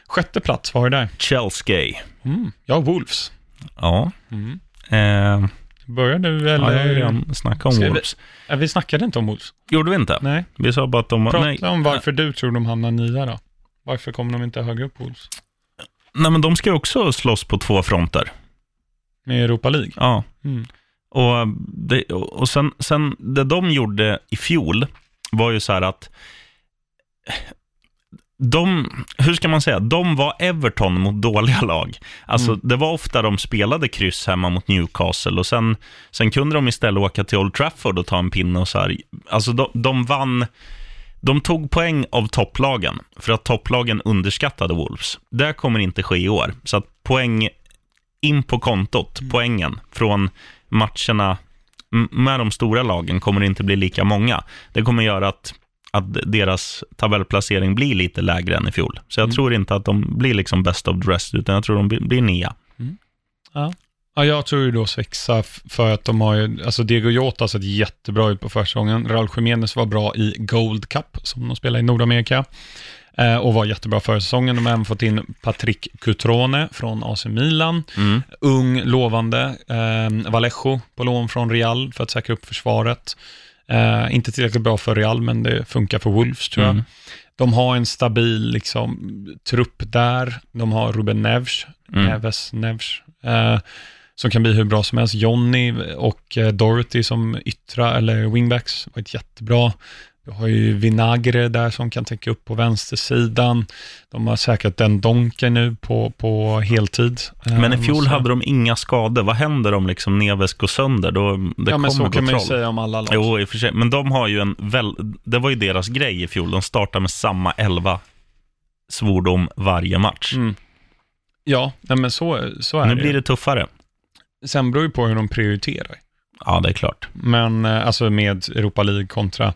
sjätte plats, vad har du där? Chelsea. Mm. Ja, Wolves. Ja. Mm. Uh, Börjar du eller? Ja, jag snackade om vi, Wolves. Vi, vi snackade inte om Wolves. Gjorde vi inte? Nej. Vi sa bara att de... Prata nej. om varför du tror de hamnar nya då. Varför kommer de inte högre upp Wolves? Nej, men de ska också slåss på två fronter. Med Europa League? Ja. Mm. Och, det, och sen, sen det de gjorde i fjol var ju så här att de, hur ska man säga, de var Everton mot dåliga lag. Alltså mm. det var ofta de spelade kryss hemma mot Newcastle och sen, sen kunde de istället åka till Old Trafford och ta en pinne och så här. Alltså de, de vann, de tog poäng av topplagen för att topplagen underskattade Wolves. Det kommer inte ske i år. Så att poäng in på kontot, mm. poängen från matcherna med de stora lagen kommer det inte bli lika många. Det kommer göra att, att deras tabellplacering blir lite lägre än i fjol. Så jag mm. tror inte att de blir liksom best of the rest, utan jag tror de blir, blir nia. Mm. Ja. Ja, jag tror ju då sexa för att de har ju, alltså Diego Jota har sett jättebra ut på försäsongen. Raul Jiménez var bra i Gold Cup som de spelar i Nordamerika eh, och var jättebra för säsongen. De har även fått in Patrick Cutrone från A C Milan, mm. ung, lovande, eh, Vallejo på lån från Real för att säkra upp försvaret. Eh, inte tillräckligt bra för Real, men det funkar för Wolves tror jag. Mm. De har en stabil liksom, trupp där. De har Ruben Neves, mm. Neves, Neves eh, som kan bli hur bra som helst. Johnny och Dorothy som yttra eller wingbacks var ett jättebra. Du har ju Vinagre där som kan täcka upp på vänstersidan. De har säkrat den Donken nu på, på heltid. Men i fjol hade de inga skador. Vad händer om liksom Neves går sönder? Då, det ja, men så kan man ju säga om alla lag. Jo, i och för sig. Men de har ju en väl... Det var ju deras grej i fjol. De startar med samma elva svordom varje match. Mm. Ja, men så, så är nu det. Nu blir det tuffare. Sen beror ju på hur de prioriterar. Ja, det är klart. Men alltså med Europa League kontra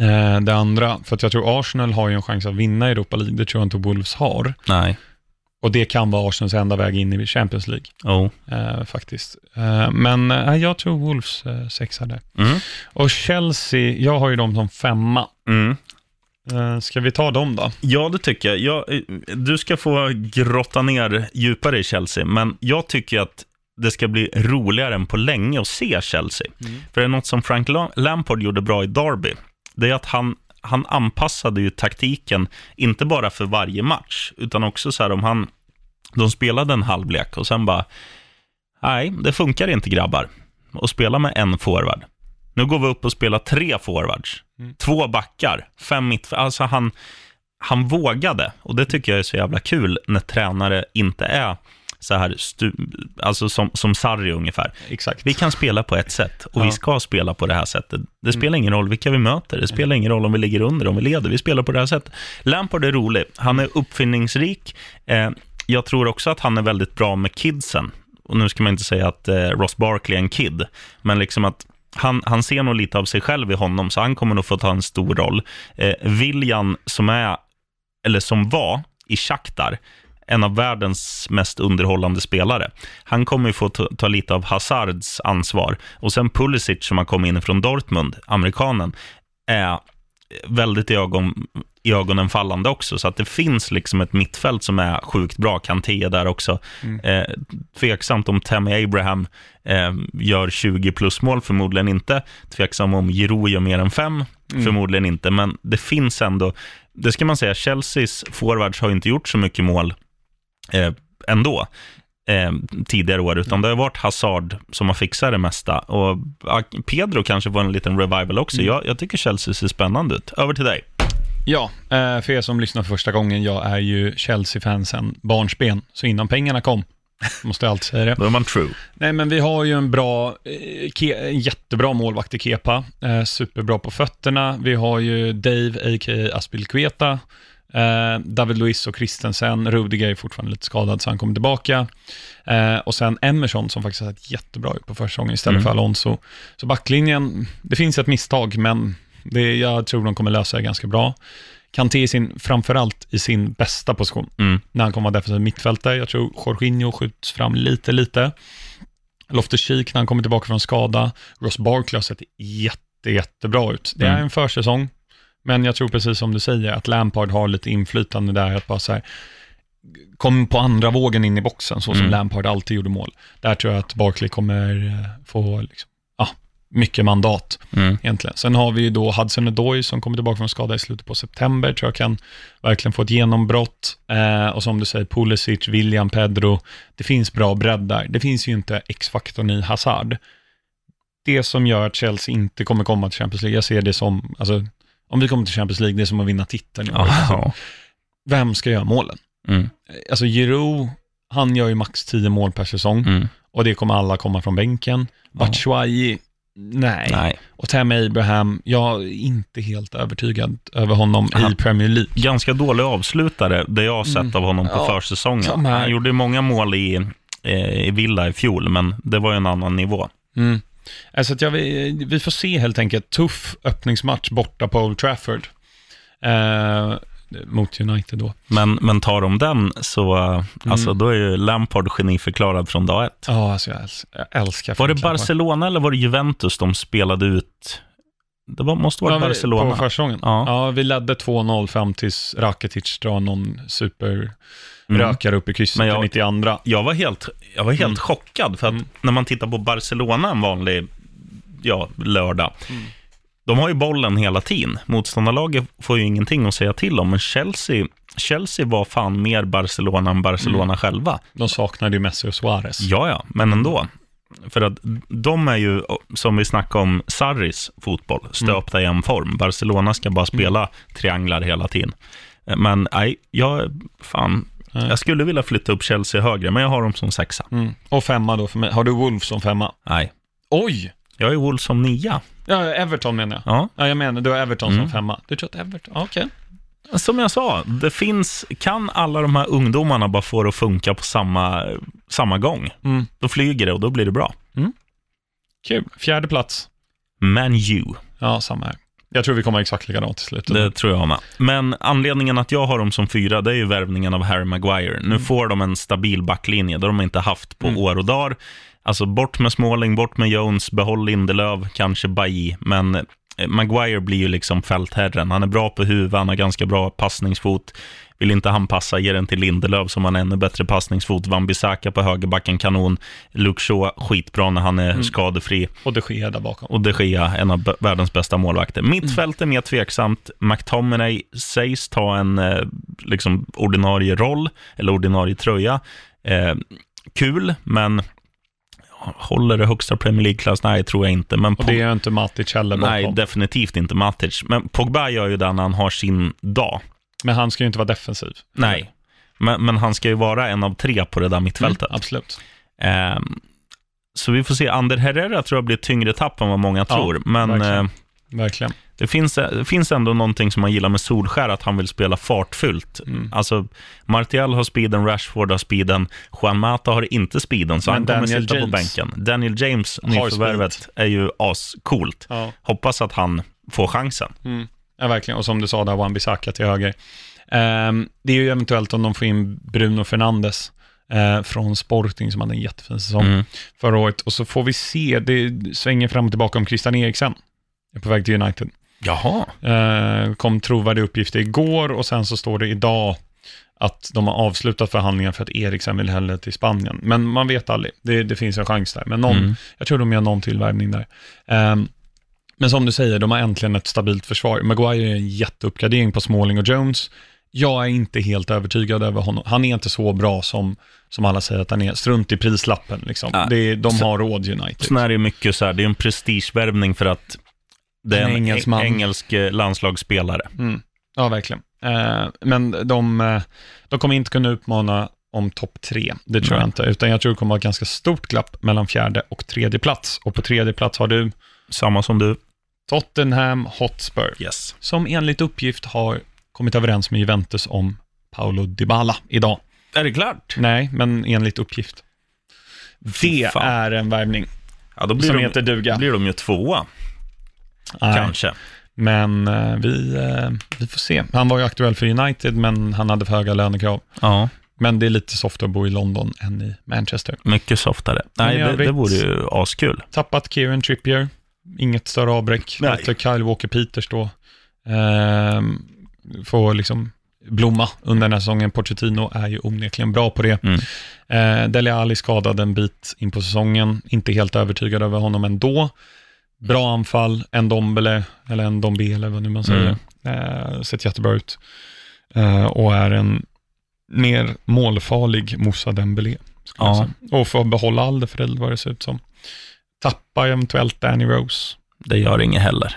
eh, det andra. För att jag tror Arsenal har ju en chans att vinna Europa League. Det tror jag inte Wolves har. Nej. Och det kan vara Arsenals enda väg in i Champions League. Oh. Eh, faktiskt. Eh, men eh, jag tror Wolves eh, sexar där. Mm. Och Chelsea, jag har ju dem som femma. Mm. Ska vi ta dem då? Ja, det tycker jag. jag. Du ska få grotta ner djupare i Chelsea. Men jag tycker att det ska bli roligare än på länge att se Chelsea. Mm. För det är något som Frank Lampard gjorde bra i Derby. Det är att han, han anpassade ju taktiken inte bara för varje match, utan också så här om han de spelade en halvlek och sen bara nej, det funkar inte grabbar och spela med en forward. Nu går vi upp och spelar tre forwards. Mm. Två backar, fem mitt. Alltså han, han vågade, och det tycker jag är så jävla kul när tränare inte är så här stu, alltså som, som Sarri ungefär. Exakt. Vi kan spela på ett sätt och ja. Vi ska spela på det här sättet. Det spelar mm. ingen roll vilka vi möter. Det spelar ingen roll om vi ligger under, om vi leder. Vi spelar på det här sättet. Lampard är rolig. Han är uppfinningsrik. Eh, jag tror också att han är väldigt bra med kidsen. Och nu ska man inte säga att eh, Ross Barkley är en kid. Men liksom att han, han ser nog lite av sig själv i honom, så han kommer nog få ta en stor roll. Eh, William som är, eller som var i Shakhtar, en av världens mest underhållande spelare. Han kommer ju få ta, ta lite av Hazards ansvar. Och sen Pulisic som har kommit in från Dortmund, amerikanen, är väldigt i, ögon, i ögonen fallande också. Så att det finns liksom ett mittfält som är sjukt bra. Kanté där också. Mm. Eh, tveksamt om Tammy Abraham eh, gör tjugo plus mål, förmodligen inte. Tveksam om Giroud gör mer än fem, mm. förmodligen inte. Men det finns ändå, det ska man säga, Chelseas forwards har inte gjort så mycket mål Eh, ändå eh, tidigare år, utan det har varit Hazard som har fixat det mesta, och Pedro kanske var en liten revival också. mm. jag, jag tycker Chelsea ser spännande ut. Över till dig. Ja, eh, för er som lyssnar för första gången, jag är ju Chelsea-fan sedan barnsben, så innan pengarna kom måste jag alltid säga det. Då är man true. Nej, men vi har ju en bra ke- jättebra målvakt i Kepa, eh, superbra på fötterna. Vi har ju Dave aka Aspilicueta, Eh, David Luiz och Christensen. Rudiger är fortfarande lite skadad, så han kommer tillbaka. Eh, och sen Emerson som faktiskt har sett jättebra ut på försäsongen istället mm. för Alonso. Så backlinjen, det finns ett misstag, men det, jag tror de kommer lösa det ganska bra. Kanté i sin, framförallt i sin bästa position. Mm. När han kommer vara defensiv mittfältare. Jag tror Jorginho skjuts fram lite, lite. Loftus-Cheek när han kommer tillbaka från skada. Ross Barkley har sett jätte, jättebra ut. Det är mm. en försäsong. Men jag tror precis som du säger att Lampard har lite inflytande där, att bara så här, kom på andra vågen in i boxen så som mm. Lampard alltid gjorde mål. Där tror jag att Barkley kommer få liksom, ah, mycket mandat mm. egentligen. Sen har vi ju då Hudson-Odoi som kommer tillbaka från skada i slutet på september. Tror jag kan verkligen få ett genombrott. Eh, och som du säger, Pulisic, William, Pedro. Det finns bra bredd där. Det finns ju inte X-faktorn i Hazard. Det som gör att Chelsea inte kommer komma till Champions League, jag ser det som... Alltså, om vi kommer till Champions League, det är som att vinna titeln. Alltså, vem ska göra målen? Mm. Alltså Giroud, han gör ju max tio mål per säsong. Mm. Och det kommer alla komma från bänken. Batshuayi, nej. nej. Och Tammy Abraham, jag är inte helt övertygad över honom han, i Premier League. Ganska dålig avslutare, det jag har sett mm. av honom på ja, försäsongen. Han gjorde många mål i, i Villa i fjol, men det var ju en annan nivå. Mm. Så att jag, vi får se helt enkelt. Tuff öppningsmatch borta på Old Trafford eh, mot United då. Men, men tar de den så mm. alltså, då är ju Lampard geniförklarad från dag ett. Ja, alltså jag älskar. Var det Barcelona eller var det Juventus de spelade ut? Det var, måste vara ja, Barcelona på försäsongen. Ja. ja, vi ledde två noll fram tills Rakitic drar någon super mm. rökare upp i krysset till nittioandra. Jag var helt, jag var helt mm. chockad för att mm. när man tittar på Barcelona en vanlig ja, lördag mm. de har ju bollen hela tiden. Motståndarlaget får ju ingenting att säga till om, men Chelsea, Chelsea var fan mer Barcelona än Barcelona mm. själva. De saknade ju Messi och Suarez. Ja, ja, men ändå. För att de är ju, som vi snackar om, Sarris fotboll, stöpta mm. i en form. Barcelona ska bara spela mm. trianglar hela tiden. Men nej, jag, fan, nej. jag skulle vilja flytta upp Chelsea högre, men jag har dem som sexa. Mm. Och femma då för mig. Har du Wolves som femma? Nej. Oj! Jag är Wolves som nia. Ja, Everton menar jag. Ja, ja jag menar, du har Everton mm. som femma. Du tror att Everton, okej. Okay. Som jag sa, det finns, kan alla de här ungdomarna bara få det att funka på samma, samma gång. Mm. Då flyger det och då blir det bra. Mm. Kul. Fjärde plats. Man U. Ja, samma här. Jag tror vi kommer exakt likadant till slut. Det tror jag med. Men anledningen att jag har dem som fyra, det är ju värvningen av Harry Maguire. Nu mm. får de en stabil backlinje där de inte haft på mm. år och dagar. Alltså bort med Småling, bort med Jones, behåll Lindelöf, kanske Bailly, men... Maguire blir ju liksom fältherren. Han är bra på huvudet, han har ganska bra passningsfot. Vill inte han passa, ger den till Lindelöf som har ännu bättre passningsfot. Wan-Bissaka på högerbacken, kanon. Luke Shaw, skitbra när han är mm. skadefri. Och De Gea där bakom. Och De Gea, en av världens bästa målvakter. Mittfältet är mer tveksamt. McTominay sägs ta en eh, liksom ordinarie roll eller ordinarie tröja. Eh, kul, men... håller det högsta Premier League-klass? Nej, tror jag inte. Men och det är ju inte Matic heller. Nej, definitivt inte Matic. Men Pogba gör ju det när han har sin dag. Men han ska ju inte vara defensiv. Nej, men, men han ska ju vara en av tre på det där mittfältet. Mm, absolut. Eh, så vi får se. Ander Herrera tror jag blir tyngre tapp än vad många ja, tror. Men verkligen. Eh, verkligen. Det, finns, det finns ändå någonting som man gillar med Solskär, att han vill spela fartfullt. Mm. Alltså, Martial har speeden, Rashford har speeden, Juan Mata har inte speeden, så men han kommer sitta James. på bänken. Daniel James, nyförvärvet, är ju ascoolt. Ja. Hoppas att han får chansen. Mm. Ja, verkligen. Och som du sa där, Wan-Bissaka till höger. Um, det är ju eventuellt om de får in Bruno Fernandes eh, från Sporting, som hade en jättefin säsong mm. förra året. Och så får vi se, det svänger fram och tillbaka om Christian Eriksen är på väg till United. Jaha. Eh, kom trovärdiga uppgifter igår och sen så står det idag att de har avslutat förhandlingar för att Eriksen vill hellre till Spanien. Men man vet aldrig, det, det finns en chans där. Men någon, mm. jag tror de gör någon tillvärvning där. Eh, men som du säger, de har äntligen ett stabilt försvar. Maguire är en jätteuppgradering på Smalling och Jones. Jag är inte helt övertygad över honom. Han är inte så bra som, som alla säger att han är. Strunt i prislappen liksom. Ja. Det är, de så, har råd United. Sen är det mycket så här, det är en prestigevärvning för att det är en, en engelsk landslagsspelare. Mm. Ja, verkligen. Eh, men de, de kommer inte kunna utmana om topp tre. Det tror Nej. jag inte. Utan jag tror det kommer vara ett ganska stort glapp mellan fjärde och tredje plats. Och på tredje plats har du... samma som du. Tottenham Hotspur. Yes. Som enligt uppgift har kommit överens med Juventus om Paulo Dybala idag. Är det klart? Nej, men enligt uppgift. Det Fan. är en värvning. Ja, då blir som de, heter duga. Blir de ju tvåa. Nej. Kanske. Men eh, vi, eh, vi får se. Han var ju aktuell för United, men han hade för höga lönekrav. Ja. Men det är lite softare att bo i London än i Manchester. Mycket softare. Nej, det, det vore ju askul. Tappat Kieran Trippier. Inget större avbräck. Efter Kyle Walker-Peters då. Eh, får liksom blomma under den här säsongen. Pochettino är ju onekligen bra på det. Mm. Eh, Dele Alli skadade en bit in på säsongen. Inte helt övertygad över honom ändå. Bra anfall, en Dombele eller en Dombele, vad nu man säger. Mm. Eh, sett jättebra ut. Eh, och är en mer målfarlig Moussa Dembélé. Ja. Och för att behålla Alderfeld, vad det ser ut som. Tappar eventuellt Danny Rose. Det gör inget heller.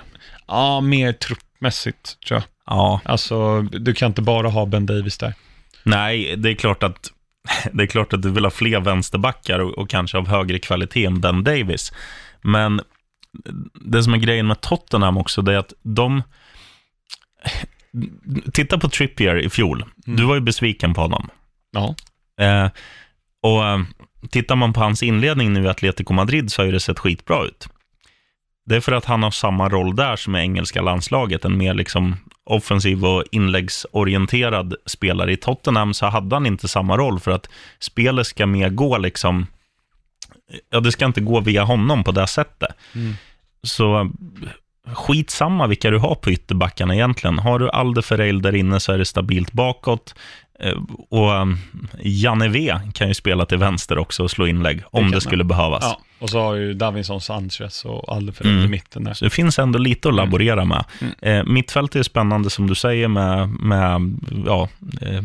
Ja, mer truppmässigt tror jag. Ja. Alltså, du kan inte bara ha Ben Davis där. Nej, det är klart att det är klart att du vill ha fler vänsterbackar och, och kanske av högre kvalitet än Ben Davis. Men det som är grejen med Tottenham också, det är att de titta på Trippier i fjol. Du var ju besviken på honom. Ja. Eh, och tittar man på hans inledning nu i Atletico Madrid så har ju det sett skitbra ut. Det är för att han har samma roll där som i engelska landslaget. En mer liksom offensiv och inläggsorienterad spelare. I Tottenham så hade han inte samma roll, för att spelet ska mer gå liksom... Ja, det ska inte gå via honom på det sättet. Mm. Så skitsamma vilka du har på ytterbackarna egentligen. Har du Alderweireld där inne så är det stabilt bakåt. Och Janeve kan ju spela till vänster också och slå inlägg om det, det skulle behövas. Ja. Och så har ju Davinson, Sanchez och Alderweireld mm. i mitten där. Så det finns ändå lite att laborera med. Mm. Eh, mittfältet är spännande som du säger med, med ja, eh,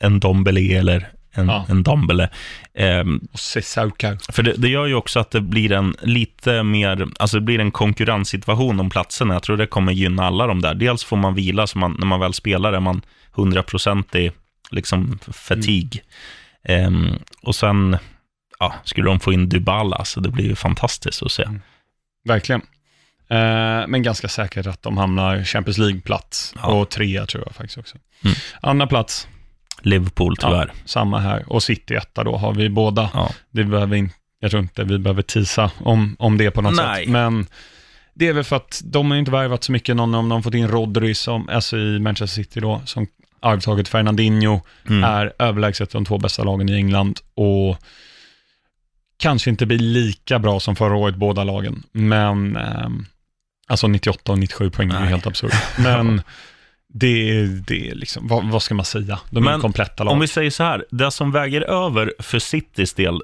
en Ndombele eller en, ja. en Ndombele. Eh, och Sissoko. För det, det gör ju också att det blir en lite mer, alltså det blir en konkurrenssituation om platsen. Jag tror det kommer gynna alla de där. Dels får man vila, så man, när man väl spelar är man hundra procent i liksom fatig. Mm. Um, och sen ja, skulle de få in Dybala, så det blir ju fantastiskt att se. Mm. Verkligen. Uh, men ganska säkert att de hamnar Champions League-plats ja. och trea tror jag faktiskt också. Mm. Andra plats? Liverpool tyvärr. Ja, samma här. Och City etta då har vi båda. Ja. Det behöver in, jag tror inte vi behöver tisa om, om det på något Nej. sätt. Men det är väl för att de har inte värvat så mycket någon, om de fått in Rodri som, alltså i Manchester City då, som arvtaget Fernandinho mm. är överlägset de två bästa lagen i England och kanske inte blir lika bra som förra året båda lagen, men eh, alltså nittioåtta och nittiosju poäng är helt absurd, men det, det är liksom, vad, vad ska man säga, de är kompletta lag. Om vi säger så här, det som väger över för Citys del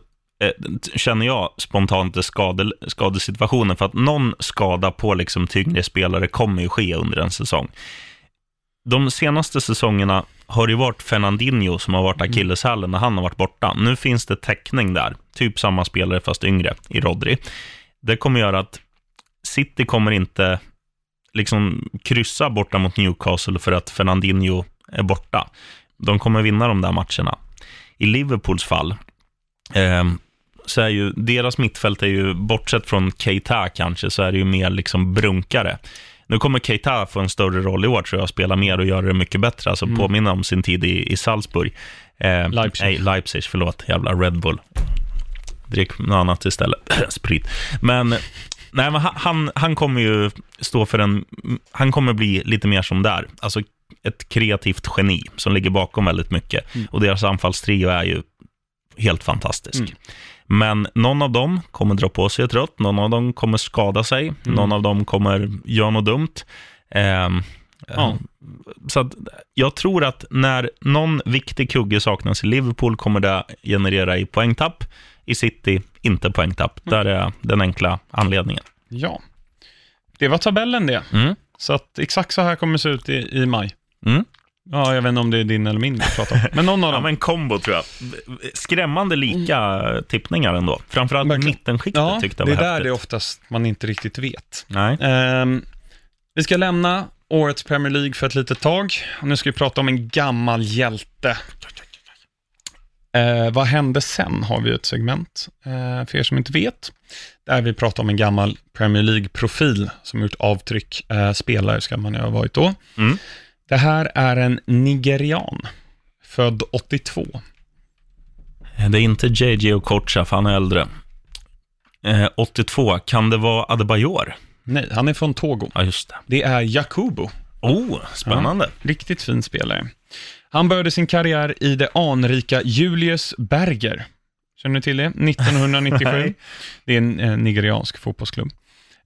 känner jag spontant är skade, skadesituationen, för att någon skada på liksom tyngre spelare kommer ju ske under en säsong. De senaste säsongerna har ju varit Fernandinho som har varit akilleshälen när han har varit borta. Nu finns det täckning där, typ samma spelare fast yngre i Rodri. Det kommer göra att City kommer inte liksom kryssa borta mot Newcastle för att Fernandinho är borta. De kommer vinna de där matcherna. I Liverpools fall eh, så är ju deras mittfält är ju, bortsett från Keita kanske, så är det ju mer liksom brunkare. Nu kommer Keita få en större roll i år, tror jag, spela mer och göra det mycket bättre. Alltså mm. påminna om sin tid i, i Salzburg. Eh, Leipzig. Nej, Leipzig, förlåt. Jävla Red Bull. Drick något annat istället. Sprit. Men, nej, men han, han kommer ju stå för en... Han kommer bli lite mer som där. Alltså ett kreativt geni som ligger bakom väldigt mycket. Mm. Och deras anfallstrio är ju helt fantastisk. Mm. Men någon av dem kommer dra på sig ett rött. Någon av dem kommer skada sig. Mm. Någon av dem kommer göra något dumt. Eh, ja. eh, så att jag tror att när någon viktig kugge saknas i Liverpool kommer det generera i poängtapp. I City inte poängtapp. Mm. Där är den enkla anledningen. Ja, det var tabellen det. Mm. Så att exakt så här kommer det se ut i, i maj. Mm. Ja, jag vet inte om det är din eller min pratar. Men någon av dem. Ja, men kombo tror jag. Skrämmande lika tippningar ändå. Framförallt verkligen. Mittenskiktet ja, tyckte jag var häftigt. Det är där det oftast man inte riktigt vet. Nej. Um, vi ska lämna årets Premier League för ett litet tag. Nu ska vi prata om en gammal hjälte. Uh, vad hände sen har vi ett segment. Uh, för er som inte vet. Där vi pratar om en gammal Premier League-profil som gjort avtryck. Uh, spelare ska man ju ha varit då. Mm. Det här är en nigerian, född åttiotvå. Det är inte J J Okocha, för han är äldre. Eh, åttiotvå, kan det vara Adebayor? Nej, han är från Togo. Ja, just det. Det är Yakubu. Oh, spännande. Ja, riktigt fin spelare. Han började sin karriär i det anrika Julius Berger. Känner du till det? nittonhundranittiosju. Det är en, en nigeriansk fotbollsklubb.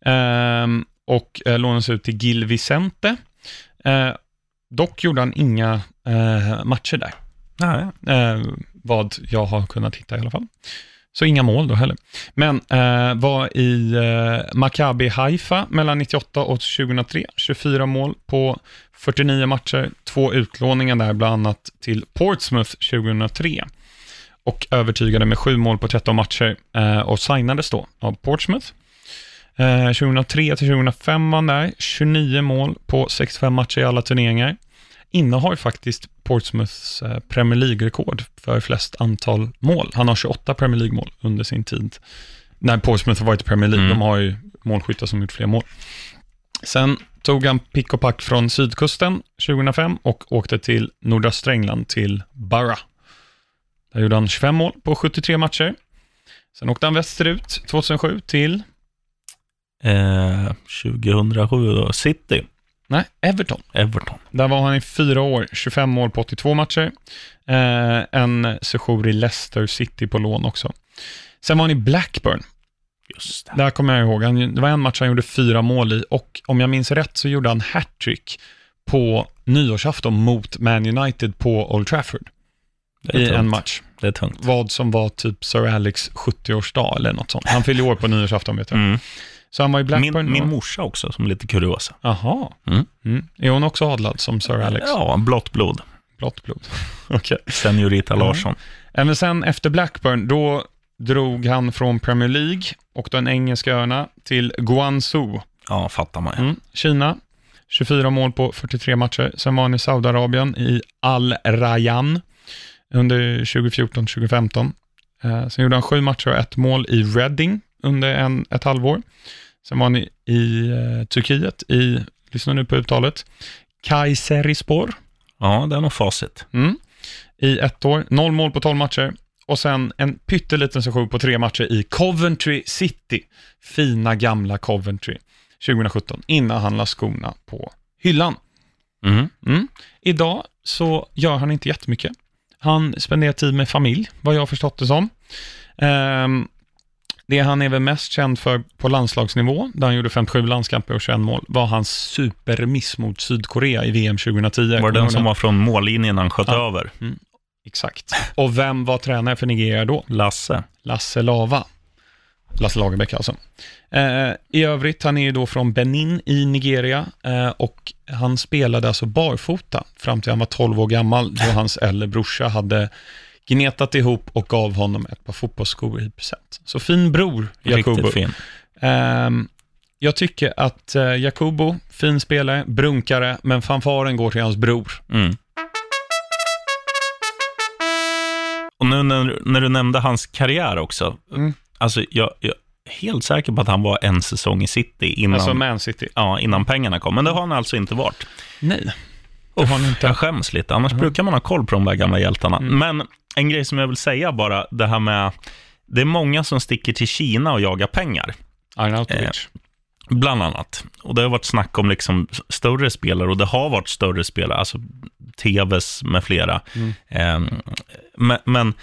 Eh, och eh, lånas ut till Gil Vicente. Eh, Dock gjorde han inga eh, matcher där. Ah, ja. eh, vad jag har kunnat hitta i alla fall. Så inga mål då heller. Men eh, var i eh, Maccabi Haifa mellan nittioåtta och tjugohundratre. tjugofyra mål på fyrtionio matcher. Två utlåningar där, bland annat till Portsmouth tjugohundratre. Och övertygade med sju mål på tretton matcher. Eh, och signades då av Portsmouth. tjugohundratre till tjugohundrafem var han där, tjugonio mål på sextiofem matcher i alla turneringar. Innehar faktiskt Portsmouths Premier League-rekord för flest antal mål. Han har tjugoåtta Premier League-mål under sin tid. När Portsmouth har varit i Premier League, mm. de har ju målskyttar som gjort fler mål. Sen tog han pick och pack från sydkusten tjugohundrafem och åkte till nordöstra England, till Barra. Där gjorde han tjugofem mål på sjuttiotre matcher. Sen åkte han västerut tjugohundrasju till... Eh, tjugohundrasju då, City. Nej, Everton. Everton. Där var han i fyra år, tjugofem mål på åttiotvå matcher. Eh, en session i Leicester City på lån också. Sen var han i Blackburn. Just det. Där kommer jag ihåg. Han, det var en match han gjorde fyra mål i. Och om jag minns rätt så gjorde han hattrick på nyårsafton mot Man United på Old Trafford. I tungt. En match. Det är tungt. Vad som var typ Sir Alex sjuttioårsdag eller något sånt. Han fyllde år på nyårsafton, vet jag. Mm. Så han var i Blackburn. Min, min morsa också, som är lite kuriosa. Jaha. Mm. Mm. Är hon också adlad som Sir Alex? Ja, blått blod. Blått blod. Okej. Okay. Seniorita Larsson. Mm. Men sen efter Blackburn, då drog han från Premier League och den engelska öarna till Guangzhou. Ja, fattar man. Mm. Kina. tjugofyra mål på fyrtiotre matcher. Sen var han i Saudiarabien i Al Rayyan under tjugofjorton tjugofemton. Eh, sen gjorde han sju matcher och ett mål i Reading under en, ett halvår. Sen var han i, i eh, Turkiet i, lyssna nu på uttalet, Kayserispor. Ja, det är nog facit. Mm. I ett år, noll mål på tolv matcher. Och sen en pytteliten session på tre matcher i Coventry City. Fina gamla Coventry. tjugosjutton, innan han la skorna på hyllan. Mm. Mm. Idag så gör han inte jättemycket. Han spenderar tid med familj, vad jag har förstått det som. Ehm, det han är väl mest känd för på landslagsnivå, där han gjorde femtiosju landskamper och tjugoett mål, var hans supermiss mot Sydkorea i V M tjugohundratio. Var den som var från mållinjen han sköt ja. över? Mm. Exakt. Och vem var tränare för Nigeria då? Lasse. Lasse Lava. Lasse Lagerbäck alltså. Eh, I övrigt, han är ju då från Benin i Nigeria eh, och han spelade alltså barfota fram till han var tolv år gammal, då hans äldre brorsa hade gnetat ihop och gav honom ett par fotbollsskor i present. Så fin bror, Jakubo. Riktigt fin. Eh, jag tycker att eh, Jakubo, fin spelare, brunkare, men fanfaren går till hans bror. Mm. Och nu när, när du nämnde hans karriär också. Mm. Alltså jag, jag är helt säker på att han var en säsong i City innan, alltså Man City. Ja, innan pengarna kom. Men det har han alltså inte varit. Nej. Och han inte. Jag skäms lite. Annars mm. brukar man ha koll på de där gamla hjältarna. Mm. Men en grej som jag vill säga bara, det här med, det är många som sticker till Kina och jagar pengar. Arnautovic. Eh, bland annat. Och det har varit snack om liksom större spelare, och det har varit större spelare, alltså Tevez med flera. Mm. Eh, men, men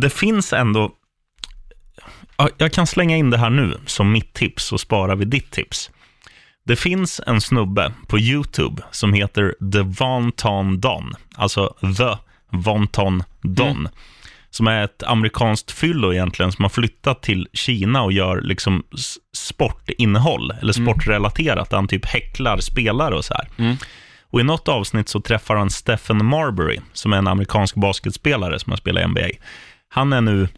det finns ändå. Jag kan slänga in det här nu som mitt tips och spara vid ditt tips. Det finns en snubbe på YouTube som heter The Vonton Don. Alltså The Vonton Don. Mm. Som är ett amerikanskt fyllo egentligen, som har flyttat till Kina och gör liksom sportinnehåll eller sportrelaterat. Mm. Han typ häcklar spelare och så här. Mm. Och i något avsnitt så träffar han Stephen Marbury, som är en amerikansk basketspelare som har spelat i N B A. Han är nu,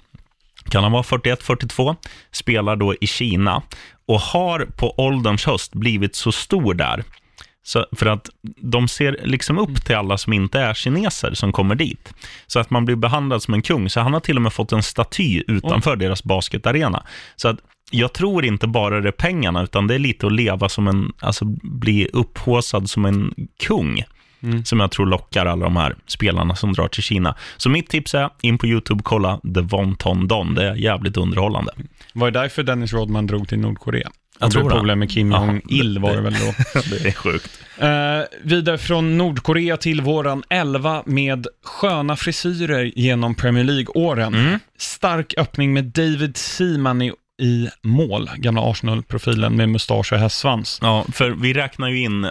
kan han vara fyrtioett fyrtiotvå, spelar då i Kina och har på ålderns höst blivit så stor där. Så för att de ser liksom upp till alla som inte är kineser som kommer dit. Så att man blir behandlad som en kung. Så han har till och med fått en staty utanför oh. deras basketarena. Så att jag tror inte bara det är pengarna, utan det är lite att leva som en, alltså bli upphåsad som en kung. Mm. Som jag tror lockar alla de här spelarna som drar till Kina. Så mitt tips är, in på YouTube, kolla The Vonton Don. Det är jävligt underhållande. Var det därför Dennis Rodman drog till Nordkorea? Jag tror det. Problem med Kim Jong-il var det väl då. Det är sjukt. Uh, vidare från Nordkorea till våran elva med sköna frisyrer genom Premier League-åren. Mm. Stark öppning med David Seaman i i mål. Gamla Arsenal-profilen med mustasch och hästsvans. Ja, för vi räknar ju in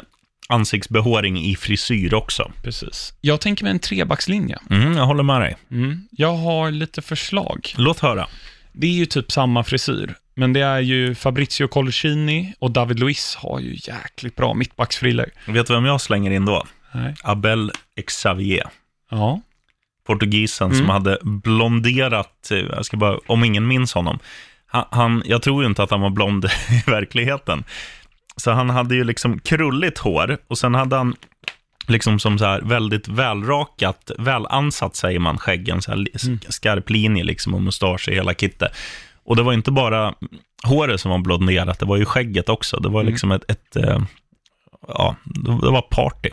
ansiktsbehåring i frisyr också. Precis. Jag tänker mig en trebackslinje. Mm, jag håller med dig. Mm. Jag har lite förslag. Låt höra. Det är ju typ samma frisyr, men det är ju Fabrizio Colcini, och David Luiz har ju jäkligt bra mittbacksfriller. Vet du vem jag slänger in då? Nej. Abel Xavier. Ja. Portugisen mm. som hade blonderat, jag ska bara, om ingen minns honom. Han, han, jag tror ju inte att han var blond i verkligheten. Så han hade ju liksom krulligt hår, och sen hade han liksom som så här väldigt välrakat, välansat säger man, skäggen, så här mm. skarp linje liksom, och mustasch i hela kittet. Och det var inte bara håret som var blonderat, det var ju skägget också. Det var liksom mm. ett, ett, ja, det var party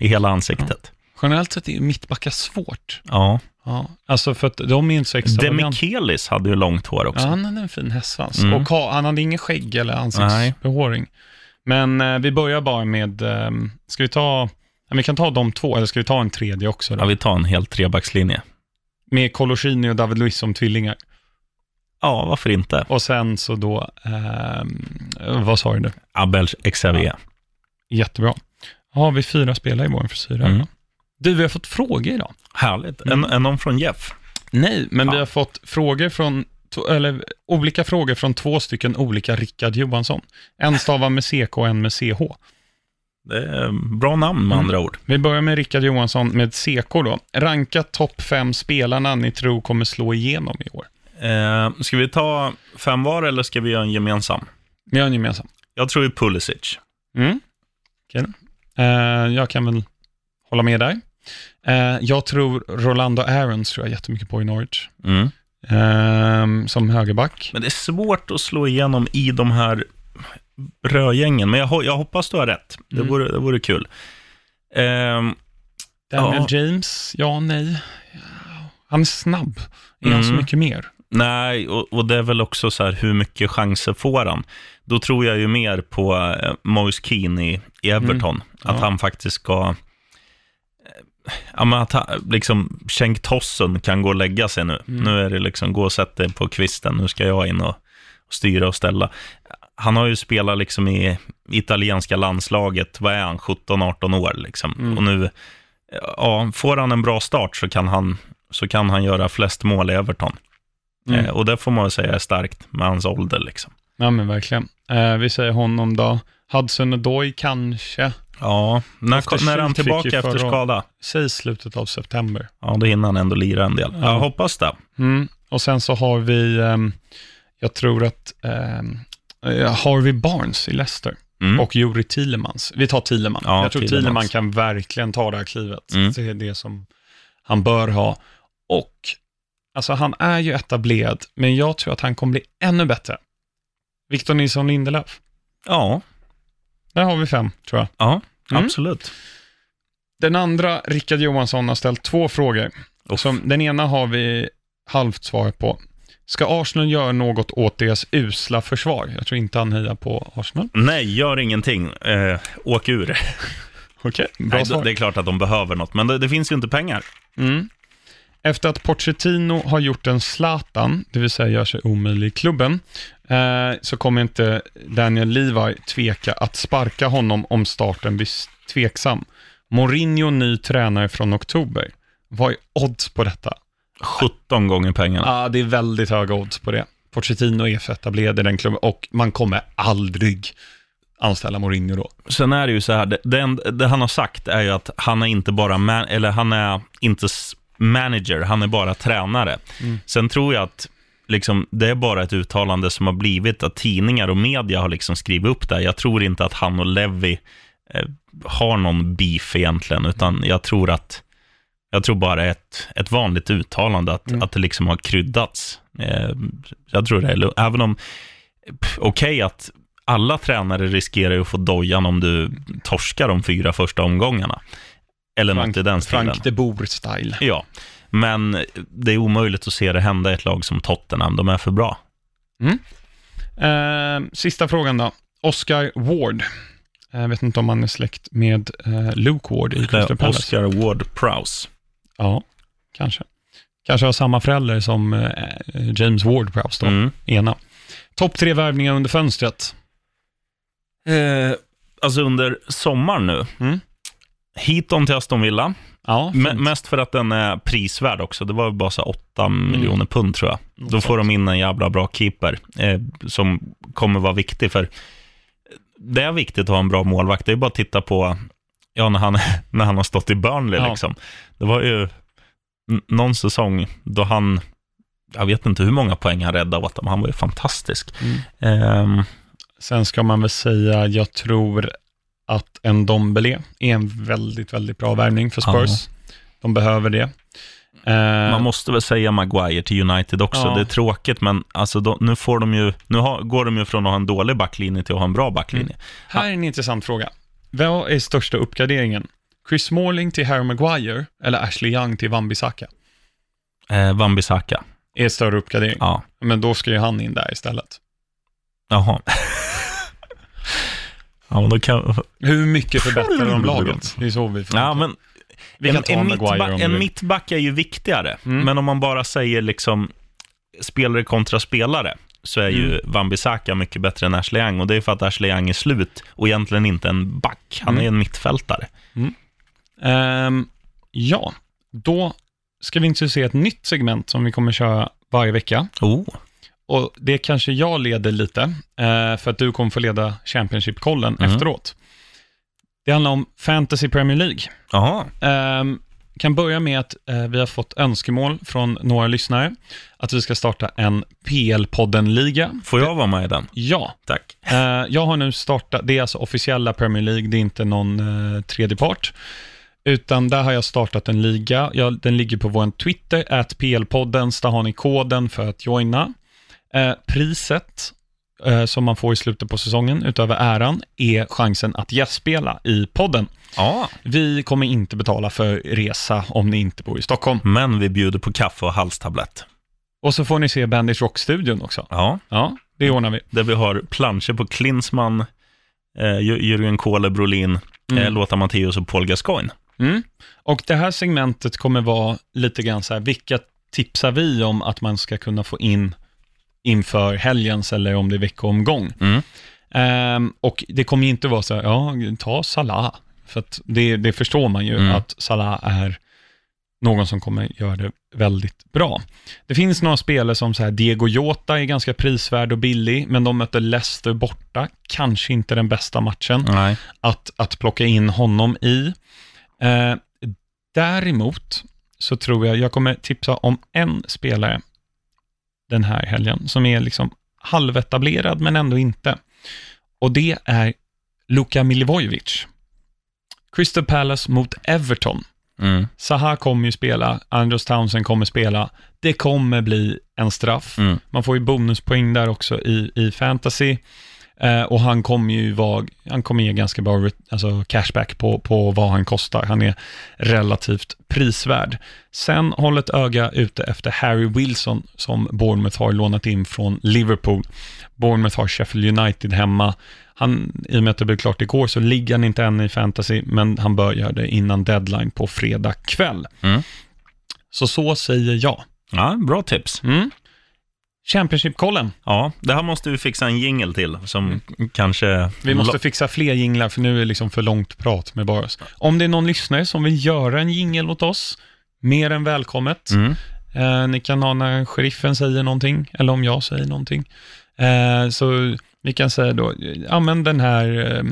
i hela ansiktet. Ja. Generellt sett är mittbackar svårt. Ja. Ja, alltså för att de är inte så extravagant. Demichelis hade ju långt hår också. Ja, han hade en fin hästsvans. Mm. Och han hade ingen skägg eller ansiktsbehåring. Men eh, vi börjar bara med, eh, ska vi ta, ja, vi kan ta de två, eller ska vi ta en tredje också då? Ja, vi tar en hel trebackslinje. Med Coloschini och David Luiz som tvillingar. Ja, varför inte? Och sen så då, eh, vad sa du? Abel Xavier. Ja. Jättebra. Ja, vi fyra spelar i vår frisyr här. Mm. Du, vi har fått frågor idag. Härligt. Mm. En, en någon från Jeff? Nej, men ja. Vi har fått frågor från, eller olika frågor från två stycken olika Rickard Johansson. En stavar med C K och en med C H. Det är bra namn med andra mm. ord. Vi börjar med Rickard Johansson med C K då. Ranka topp fem spelarna ni tror kommer slå igenom i år. Eh, ska vi ta fem var eller ska vi göra en gemensam? Vi gör en gemensam. Jag tror ju Pulisic. Mm. Okay. Eh, jag kan väl hålla med där. Eh, jag tror Rolando Aarons tror jag jättemycket på i Norwich. Mm. Um, som högerback. Men det är svårt att slå igenom i de här rödgängen. Men jag, jag hoppas du har rätt. Det, mm. vore, det vore kul. um, Daniel ja. James, ja, nej. Han är snabb. Är mm. han så mycket mer? Nej, och, och det är väl också så här, hur mycket chanser får han? Då tror jag ju mer på äh, Moise Keane i, i Everton. Mm. Att ja. han faktiskt ska, ja, men att ha, liksom Schenk Tossen kan gå och lägga sig nu. Mm. Nu är det liksom, gå och sätt dig på kvisten. Nu ska jag in och, och styra och ställa. Han har ju spelat liksom i italienska landslaget. Vad är han? sjutton arton år liksom. Mm. Och nu, ja, får han en bra start så kan han, så kan han göra flest mål i Everton. Mm. Eh, och det får man säga är starkt med hans ålder liksom. Ja, men verkligen. Eh, vi säger honom då. Hudson-Odoi kanske. Ja, när, när han tillbaka efter skada? Säg slutet av september. Ja, då hinner han ändå lira en del. Ja. Jag hoppas det. Mm. Och sen så har vi, um, jag tror att um, Harvey Barnes i Leicester mm. och Juri Tielemans. Vi tar Tielemans. Ja, jag tror Tielemans. Tielemans kan verkligen ta det här klivet. Mm. Det är det som han bör ha. Och alltså, han är ju etablerad, men jag tror att han kommer bli ännu bättre. Victor Nilsson Lindelöf. Ja. Där har vi fem, tror jag. Ja. Mm. Absolut. Den andra, Rickard Johansson, har ställt två frågor. Som, den ena har vi halvt svar på. Ska Arsenal göra något åt deras usla försvar? Jag tror inte han hejar på Arsenal. Nej, gör ingenting. Eh, åk ur. Okej, bra. Nej, svar. Det är klart att de behöver något, men det, det finns ju inte pengar. Mm. Efter att Pochettino har gjort en Zlatan, det vill säga gör sig omöjlig i klubben, eh, så kommer inte Daniel Levi tveka att sparka honom om starten blir tveksam. Mourinho, ny tränare från oktober. Vad är odds på detta? sjutton gånger pengarna. Ja, ah, det är väldigt höga odds på det. Pochettino är för etablerad i den klubben och man kommer aldrig anställa Mourinho då. Sen är det ju så här, det, det, det han har sagt är ju att han är inte bara, man, eller han är inte manager, han är bara tränare. Mm. Sen tror jag att liksom, det är bara ett uttalande som har blivit att tidningar och media har liksom skrivit upp det. Jag tror inte att han och Levy eh, har någon beef egentligen, utan jag tror att jag tror bara ett, ett vanligt uttalande att, mm. att det liksom har kryddats. Eh, jag tror det är, även om okej okay, att alla tränare riskerar ju att få dojan om du torskar de fyra första omgångarna. Eller Frank, något i den stilen. Frank de Boer-style. Ja, men det är omöjligt att se det hända i ett lag som Tottenham. De är för bra. Mm. Eh, sista frågan då. Oscar Ward. Jag vet inte om han är släkt med eh, Luke Ward i Crystal Palace. Oscar Ward-Prowse. Ja, kanske. Kanske har samma föräldrar som eh, James Ward-Prowse då. Mm. Ena. Topp tre värvningar under fönstret. Eh, alltså under sommaren nu. Mm. Hiton till Aston Villa. Ja, M- mest för att den är prisvärd också. Det var bara så åtta mm. miljoner pund tror jag. Då mm. får de in en jävla bra keeper eh, som kommer vara viktig, för det är viktigt att ha en bra målvakt. Det är bara att titta på ja, när, han, när han har stått i Burnley ja. liksom. Det var ju n- någon säsong då han, jag vet inte hur många poäng han räddade åt dem. Han var ju fantastisk. Mm. Eh, Sen ska man väl säga, jag tror att en Dombele är en väldigt, väldigt bra värvning för Spurs. Ja. De behöver det. Man måste väl säga Maguire till United också. Ja. Det är tråkigt, men alltså då, nu, får de ju, nu har, går de ju från att ha en dålig backlinje till att ha en bra backlinje. Mm. Här är en intressant fråga. Vad är största uppgraderingen? Chris Smalling till Harry Maguire eller Ashley Young till Wan-Bissaka? Eh, Wan-Bissaka. Är större uppgradering? Ja. Men då ska ju han in där istället. Jaha. Ja, men då kan... Hur mycket förbättrar de laget? Det är så vi får. Ja, men vi kan en, ta en, mittba- en mittback är ju viktigare. Mm. Men om man bara säger liksom spelare kontra spelare, så är mm. ju Wan-Bissaka mycket bättre än Ashley Young. Och det är för att Ashley Young är slut och egentligen inte en back. Han mm. är en mittfältare. Mm. Um, ja, då ska vi inte se ett nytt segment som vi kommer köra varje vecka. Oh. Och det kanske jag leder lite, för att du kommer få leda Championship-kollen mm. efteråt. Det handlar om Fantasy Premier League. Aha. Kan börja med att vi har fått önskemål från några lyssnare att vi ska starta en P L-podden-liga. Får jag vara med i den? Ja. Tack. Jag har nu startat, det är alltså officiella Premier League, det är inte någon tredje part. Utan där har jag startat en liga. Jag, den ligger på vår Twitter, at P L-podden, där har ni koden för att joina. Eh, priset eh, som man får i slutet på säsongen utöver äran är chansen att gästspela i podden. Ah. Vi kommer inte betala för resa om ni inte bor i Stockholm. Men vi bjuder på kaffe och halstablett. Och så får ni se Bandit Rock-studion också. Ja. Ja, det ordnar vi. Där vi har planscher på Klinsmann, eh, Jürgen Kohler, Brolin, mm. eh, Lothar Matthäus och Paul Gascoigne. Mm. Och det här segmentet kommer vara lite grann så här, vilka tipsar vi om att man ska kunna få in inför helgens eller om det är veckoomgång. Mm. Um, och det kommer ju inte vara så här, ja, ta Salah. För att det, det förstår man ju mm. att Salah är någon som kommer göra det väldigt bra. Det finns några spelare som så här, Diego Jota är ganska prisvärd och billig, men de möter Leicester borta. Kanske inte den bästa matchen Nej. att, att plocka in honom i. Uh, däremot så tror jag, jag kommer tipsa om en spelare den här helgen som är liksom halvetablerad men ändå inte. Och det är Luka Milivojevic. Crystal Palace mot Everton. Mm. Zaha kommer ju spela, Andros Townsend kommer spela. Det kommer bli en straff. Mm. Man får ju bonuspoäng där också i, i fantasy. Eh, och han kommer ju vara, han kommer ge ganska bra alltså cashback på, på vad han kostar. Han är relativt prisvärd. Sen håll ett öga ute efter Harry Wilson som Bournemouth har lånat in från Liverpool. Bournemouth har Sheffield United hemma. Han, i och med att det blev klart igår, så ligger han inte än i fantasy, men han bör göra det innan deadline på fredag kväll. Mm. Så så säger jag. Ja, bra tips. Mm. Championship-kollen. Ja, det här måste vi fixa en jingle till som mm. kanske... Vi måste fixa fler jinglar, för nu är det liksom för långt prat med bara oss. Om det är någon lyssnare som vill göra en jingle åt oss, mer än välkommet. Mm. Eh, ni kan ha när sheriffen säger någonting, eller om jag säger någonting. Eh, så vi kan säga då, använd den här eh,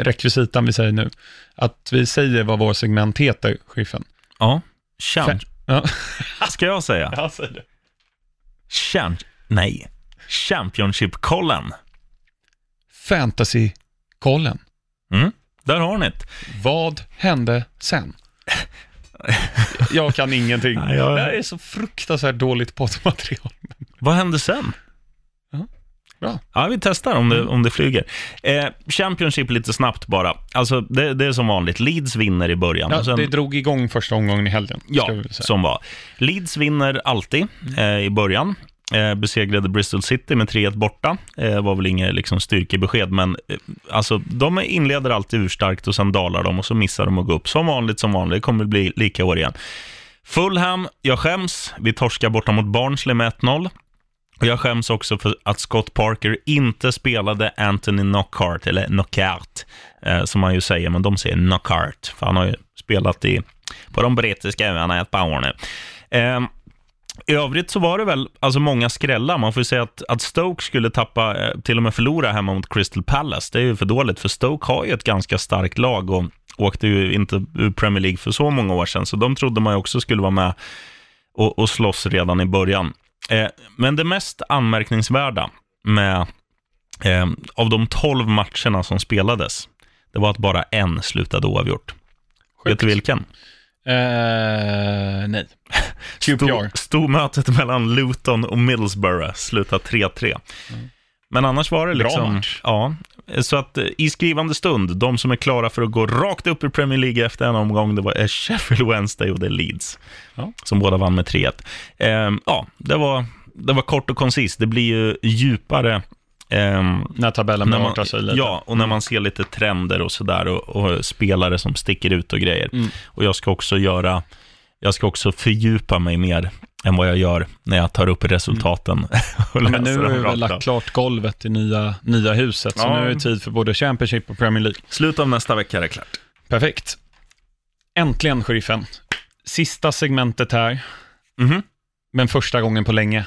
rekvisitan vi säger nu. Att vi säger vad vår segment heter, sheriffen. Ja, känd. F- ja. Ska jag säga? Ja, säg det. Champ- Nej, Championship-kollen. Fantasy-kollen. Mm, där har ni det. Vad hände sen? Jag kan ingenting. Nej, jag... Det här är så fruktansvärt dåligt poddmaterial. Vad hände sen? Uh-huh. Bra. Ja, vi testar om det, om det flyger. eh, Championship lite snabbt bara. Alltså det, det är som vanligt, Leeds vinner i början. Ja, sen, det drog igång första omgången i helgen. Ja, som var Leeds vinner alltid eh, i början. eh, Besegrade Bristol City med tre ett borta. eh, Var väl inget liksom styrkebesked. Men eh, alltså, de inleder alltid urstarkt och sen dalar de. Och så missar de att gå upp. Som vanligt, som vanligt, det kommer bli lika år igen. Fulham, jag skäms. Vi torskar borta mot Barnsley med ett noll. Och jag skäms också för att Scott Parker inte spelade Anthony Knockhart, eller Knockhart, eh, som man ju säger, men de säger Knockhart, för han har ju spelat i, på de brittiska öarna i ett par år nu. Eh, I övrigt så var det väl alltså många skrällar. Man får ju säga att, att Stoke skulle tappa, eh, till och med förlora hemma mot Crystal Palace. Det är ju för dåligt, för Stoke har ju ett ganska starkt lag och åkte ju inte ur Premier League för så många år sedan, så de trodde man ju också skulle vara med och, och slåss redan i början. Eh, men det mest anmärkningsvärda med, eh, av de tolv matcherna som spelades, det var att bara en slutade oavgjort. Vet du vilken? Eh, nej. Stor, stormötet mellan Luton och Middlesbrough slutade tre tre. Mm. Men annars var det liksom... Bra match. Ja, så att i skrivande stund, de som är klara för att gå rakt upp i Premier League efter en omgång, det var Sheffield Wednesday och det Leeds, ja, som båda vann med tre ett. Ehm, ja, det var, det var kort och koncist. Det blir ju djupare... Um, när tabellen när man, sig lite. Ja, och mm. när man ser lite trender och sådär och, och spelare som sticker ut och grejer. Mm. Och jag ska också göra jag ska också fördjupa mig mer än vad jag gör när jag tar upp resultaten. Mm. Och ja, men nu har vi väl lagt klart golvet i nya, nya huset, så ja. nu är det tid för både Championship och Premier League. Slut av nästa vecka är det klart. Perfekt. Äntligen, Sheriffen. Sista segmentet här. Mm-hmm. Men första gången på länge.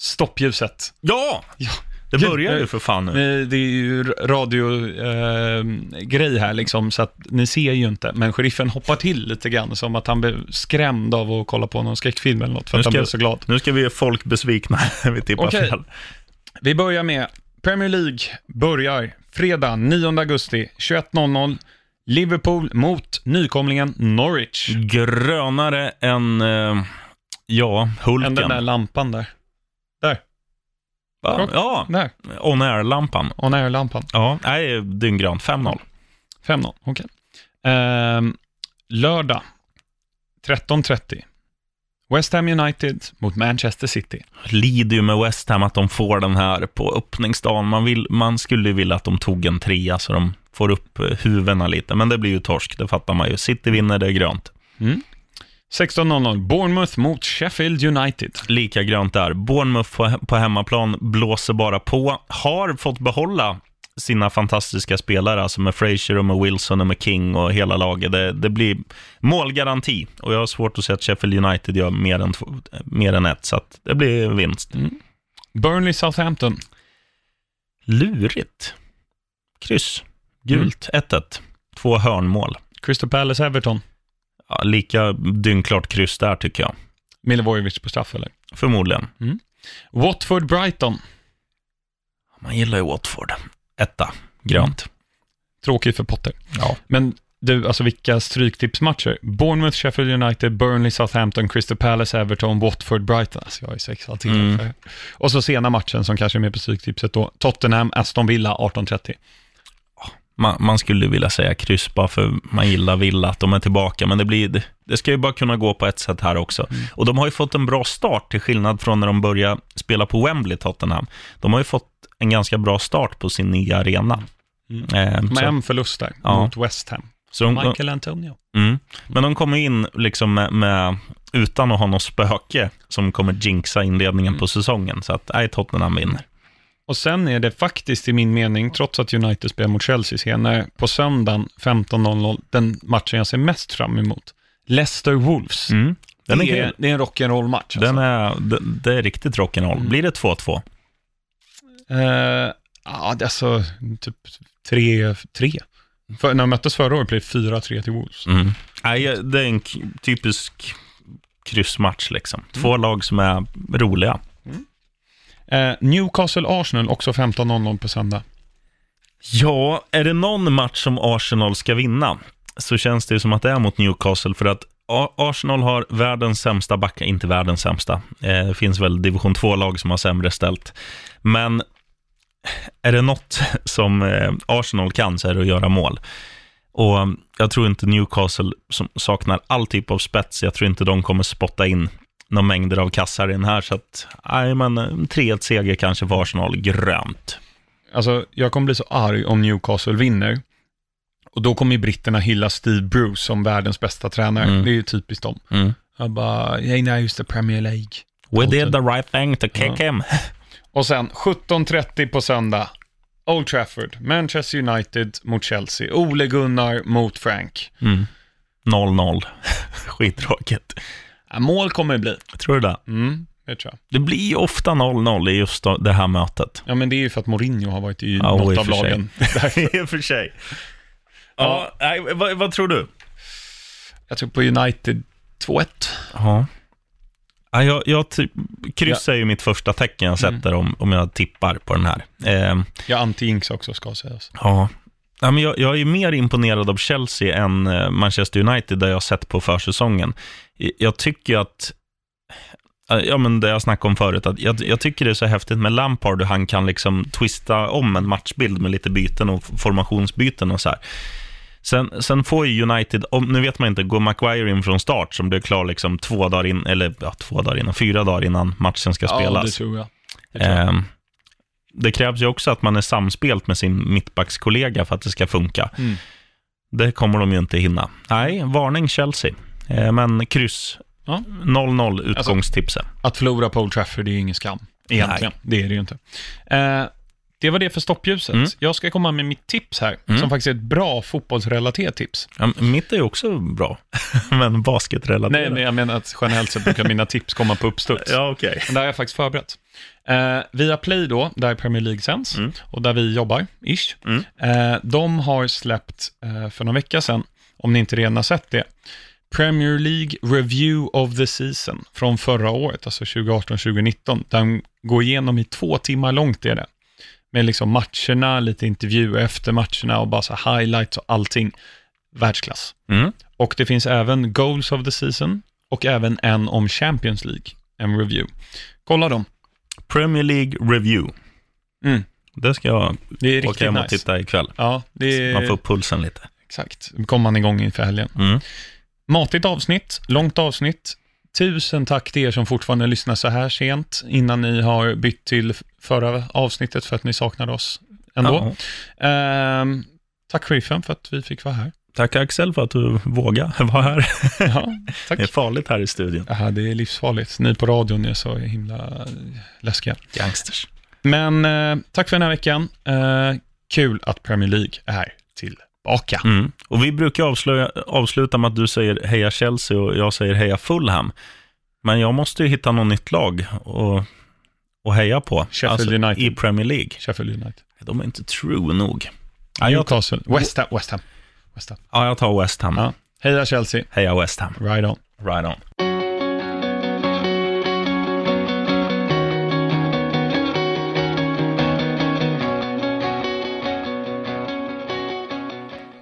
Stoppljuset. Ja! Ja! Det börjar ju för fan nu. Det är ju radiogrej eh, här liksom, så att ni ser ju inte. Men Sheriffen hoppar till lite grann, som att han blev skrämd av att kolla på någon skräckfilm eller något, för nu att han blev så glad. Nu ska vi ge folk besvikna när vi tippar okay. fel. Vi börjar med Premier League börjar fredag nionde augusti tjugoett noll noll. Liverpool mot nykomlingen Norwich. Grönare än eh, ja, Hulken. Än den där lampan där. Där. Ja, ja. Där. On air-lampan. On air-lampan. Ja, nej, dynggrön. fem noll. fem noll, okej. Okay. Ehm, lördag, tretton trettio. West Ham United mot Manchester City. Lider ju med West Ham att de får den här på öppningsdagen. Man, vill, man skulle ju vilja att de tog en trea så de får upp huvudena lite. Men det blir ju torsk, det fattar man ju. City vinner, det är grönt. Mm. sexton noll noll, Bournemouth mot Sheffield United. Lika grönt där. Bournemouth på hemmaplan blåser bara på. Har fått behålla sina fantastiska spelare, alltså med Fraser och med Wilson och med King och hela laget. Det, det blir målgaranti. Och jag har svårt att se att Sheffield United gör mer än, två, mer än ett, så att det blir vinst. Mm. Burnley Southampton. Lurigt. Kryss. Gult. ett ett. Mm. Två hörnmål. Crystal Palace Everton. Ja, lika dynklart kryss där tycker jag. Milivojevic på straff eller? Förmodligen. Mm. Watford Brighton. Man gillar ju Watford. Etta, grönt. Mm. Tråkigt för Potter. Ja. Men du, alltså vilka stryktipsmatcher. Bournemouth, Sheffield United, Burnley, Southampton, Crystal Palace, Everton, Watford, Brighton. Alltså jag är sex alltid. Mm. Och så sena matchen som kanske är med på stryktipset då. Tottenham, Aston Villa, arton trettio. Man, man skulle vilja säga kryss bara för man gillar Villa att de är tillbaka, men det, blir, det ska ju bara kunna gå på ett sätt här också. Mm. Och de har ju fått en bra start till skillnad från när de började spela på Wembley, Tottenham. De har ju fått en ganska bra start på sin nya arena. Mm. Eh, med så, en förlust där ja. mot West Ham. Så de, Michael Antonio. Mm. Men de kommer in liksom med, med, utan att ha något spöke som kommer jinxa inledningen mm. på säsongen, så att nej, Tottenham vinner. Och sen är det faktiskt i min mening, trots att United spelar mot Chelsea senare, på söndagen femton noll noll, den matchen jag ser mest fram emot. Leicester Wolves. Mm. Den det, är, det är en rock'n'roll-match. Den alltså. är, det, det är riktigt rock'n'roll. Mm. Blir det två två? Ja, uh, alltså typ tre tre. För, när de möttes förra året blev det fyra tre till Wolves. Mm. Nej, det är en k- typisk kryssmatch liksom. Två mm. lag som är roliga. Mm. Eh, Newcastle-Arsenal också femton noll noll på söndag. Ja, är det någon match som Arsenal ska vinna så känns det ju som att det är mot Newcastle, för att Arsenal har världens sämsta backa, inte världens sämsta. Eh, det finns väl division två-lag som har sämre ställt. Men är det något som eh, Arsenal kan så är det att göra mål. Och jag tror inte Newcastle, som saknar all typ av spets, jag tror inte de kommer spotta in några mängder av kassar i den här, så att nej, men tre ett seger kanske för Arsenal, grönt. Alltså jag kommer bli så arg om Newcastle vinner, och då kommer ju britterna hylla Steve Bruce som världens bästa tränare. Mm. Det är ju typiskt dem. Mm. Jag bara, hey, now it's the Premier League. We did the right thing to kick ja. him. Och sen sjutton trettio på söndag, Old Trafford, Manchester United mot Chelsea, Ole Gunnar mot Frank. Mm. noll noll. Skittråkigt. Mål kommer det bli. Tror du det? Mm, det tror jag. Det blir ju ofta noll noll i just det här mötet. Ja, men det är ju för att Mourinho har varit i ja, något av lagen. I för sig. Ja, ja. Nej, vad, vad tror du? Jag tror på United två ett. Ja. Ja, jag jag ty- kryssar ja. ju mitt första tecken jag sätter mm. om, om jag tippar på den här. Eh, jag anti-inks också, ska sägas. Ja. Ja, men jag, jag är ju mer imponerad av Chelsea än Manchester United, där jag har sett på försäsongen. Jag tycker att Ja, men det jag snackade om förut, att jag, jag tycker det är så häftigt med Lampard, och han kan liksom twista om en matchbild med lite byten och formationsbyten och så här. Sen, sen får ju United, om, nu vet man inte, går Maguire in från start som blir klar liksom två dagar in, eller ja, två dagar innan, fyra dagar innan matchen ska spelas. Ja, det tror jag. Det, tror jag. Eh, det krävs ju också att man är samspelt med sin mittbackskollega för att det ska funka. Mm. Det kommer de ju inte hinna. Nej, varning Chelsea. Eh, men kryss. Ja. noll noll utgångstipsen. Alltså, att förlora på Old Trafford är ju ingen skam egentligen. Nej. Det är det ju inte. Eh, det var det för stoppljuset. Mm. Jag ska komma med mitt tips här, mm. som faktiskt är ett bra fotbollsrelaterat tips. Ja, mitt är ju också bra, men basketrelaterat. Nej, men jag menar att generellt så brukar mina tips komma på uppstuds. Ja, okej. Okay. Men där har jag faktiskt förberett. Eh, via Play då, där Premier League sänds, mm. och där vi jobbar, ish. Mm. Eh, de har släppt eh, för några veckor sedan, om ni inte redan har sett det, Premier League Review of the Season från förra året, alltså tjugo arton tjugo nitton. Den går igenom i två timmar långt är det. Med liksom matcherna, lite intervjuer efter matcherna och bara så highlights och allting. Världsklass. Mm. Och det finns även Goals of the Season och även en om Champions League, en review. Kolla dem. Premier League Review. Mm. Det ska jag åka hem och titta ikväll. Ja, det är... Man får pulsen lite. Exakt. Kommer man igång inför helgen. Mm. Matigt avsnitt, långt avsnitt. Tusen tack till er som fortfarande lyssnar så här sent innan ni har bytt till förra avsnittet för att ni saknade oss ändå. Uh-huh. Eh, tack chefen för att vi fick vara här. Tack Axel för att du vågar vara här. Ja, tack. Det är farligt här i studion. Ja, det är livsfarligt. Ni på radion är så himla läskiga. Gangsters. Men eh, tack för den här veckan. Eh, kul att Premier League är här till. Mm. Och vi brukar avslöja, avsluta med att du säger heja Chelsea och jag säger heja Fulham. Men jag måste ju hitta något nytt lag och, och heja på. Sheffield United. Alltså, i Premier League. Sheffield United. De är inte true nog. Ja, jag tar West Ham. West Ham. West Ham. Ja, jag tar West Ham. Ja. Heja Chelsea. Heja West Ham. Right on. Right on.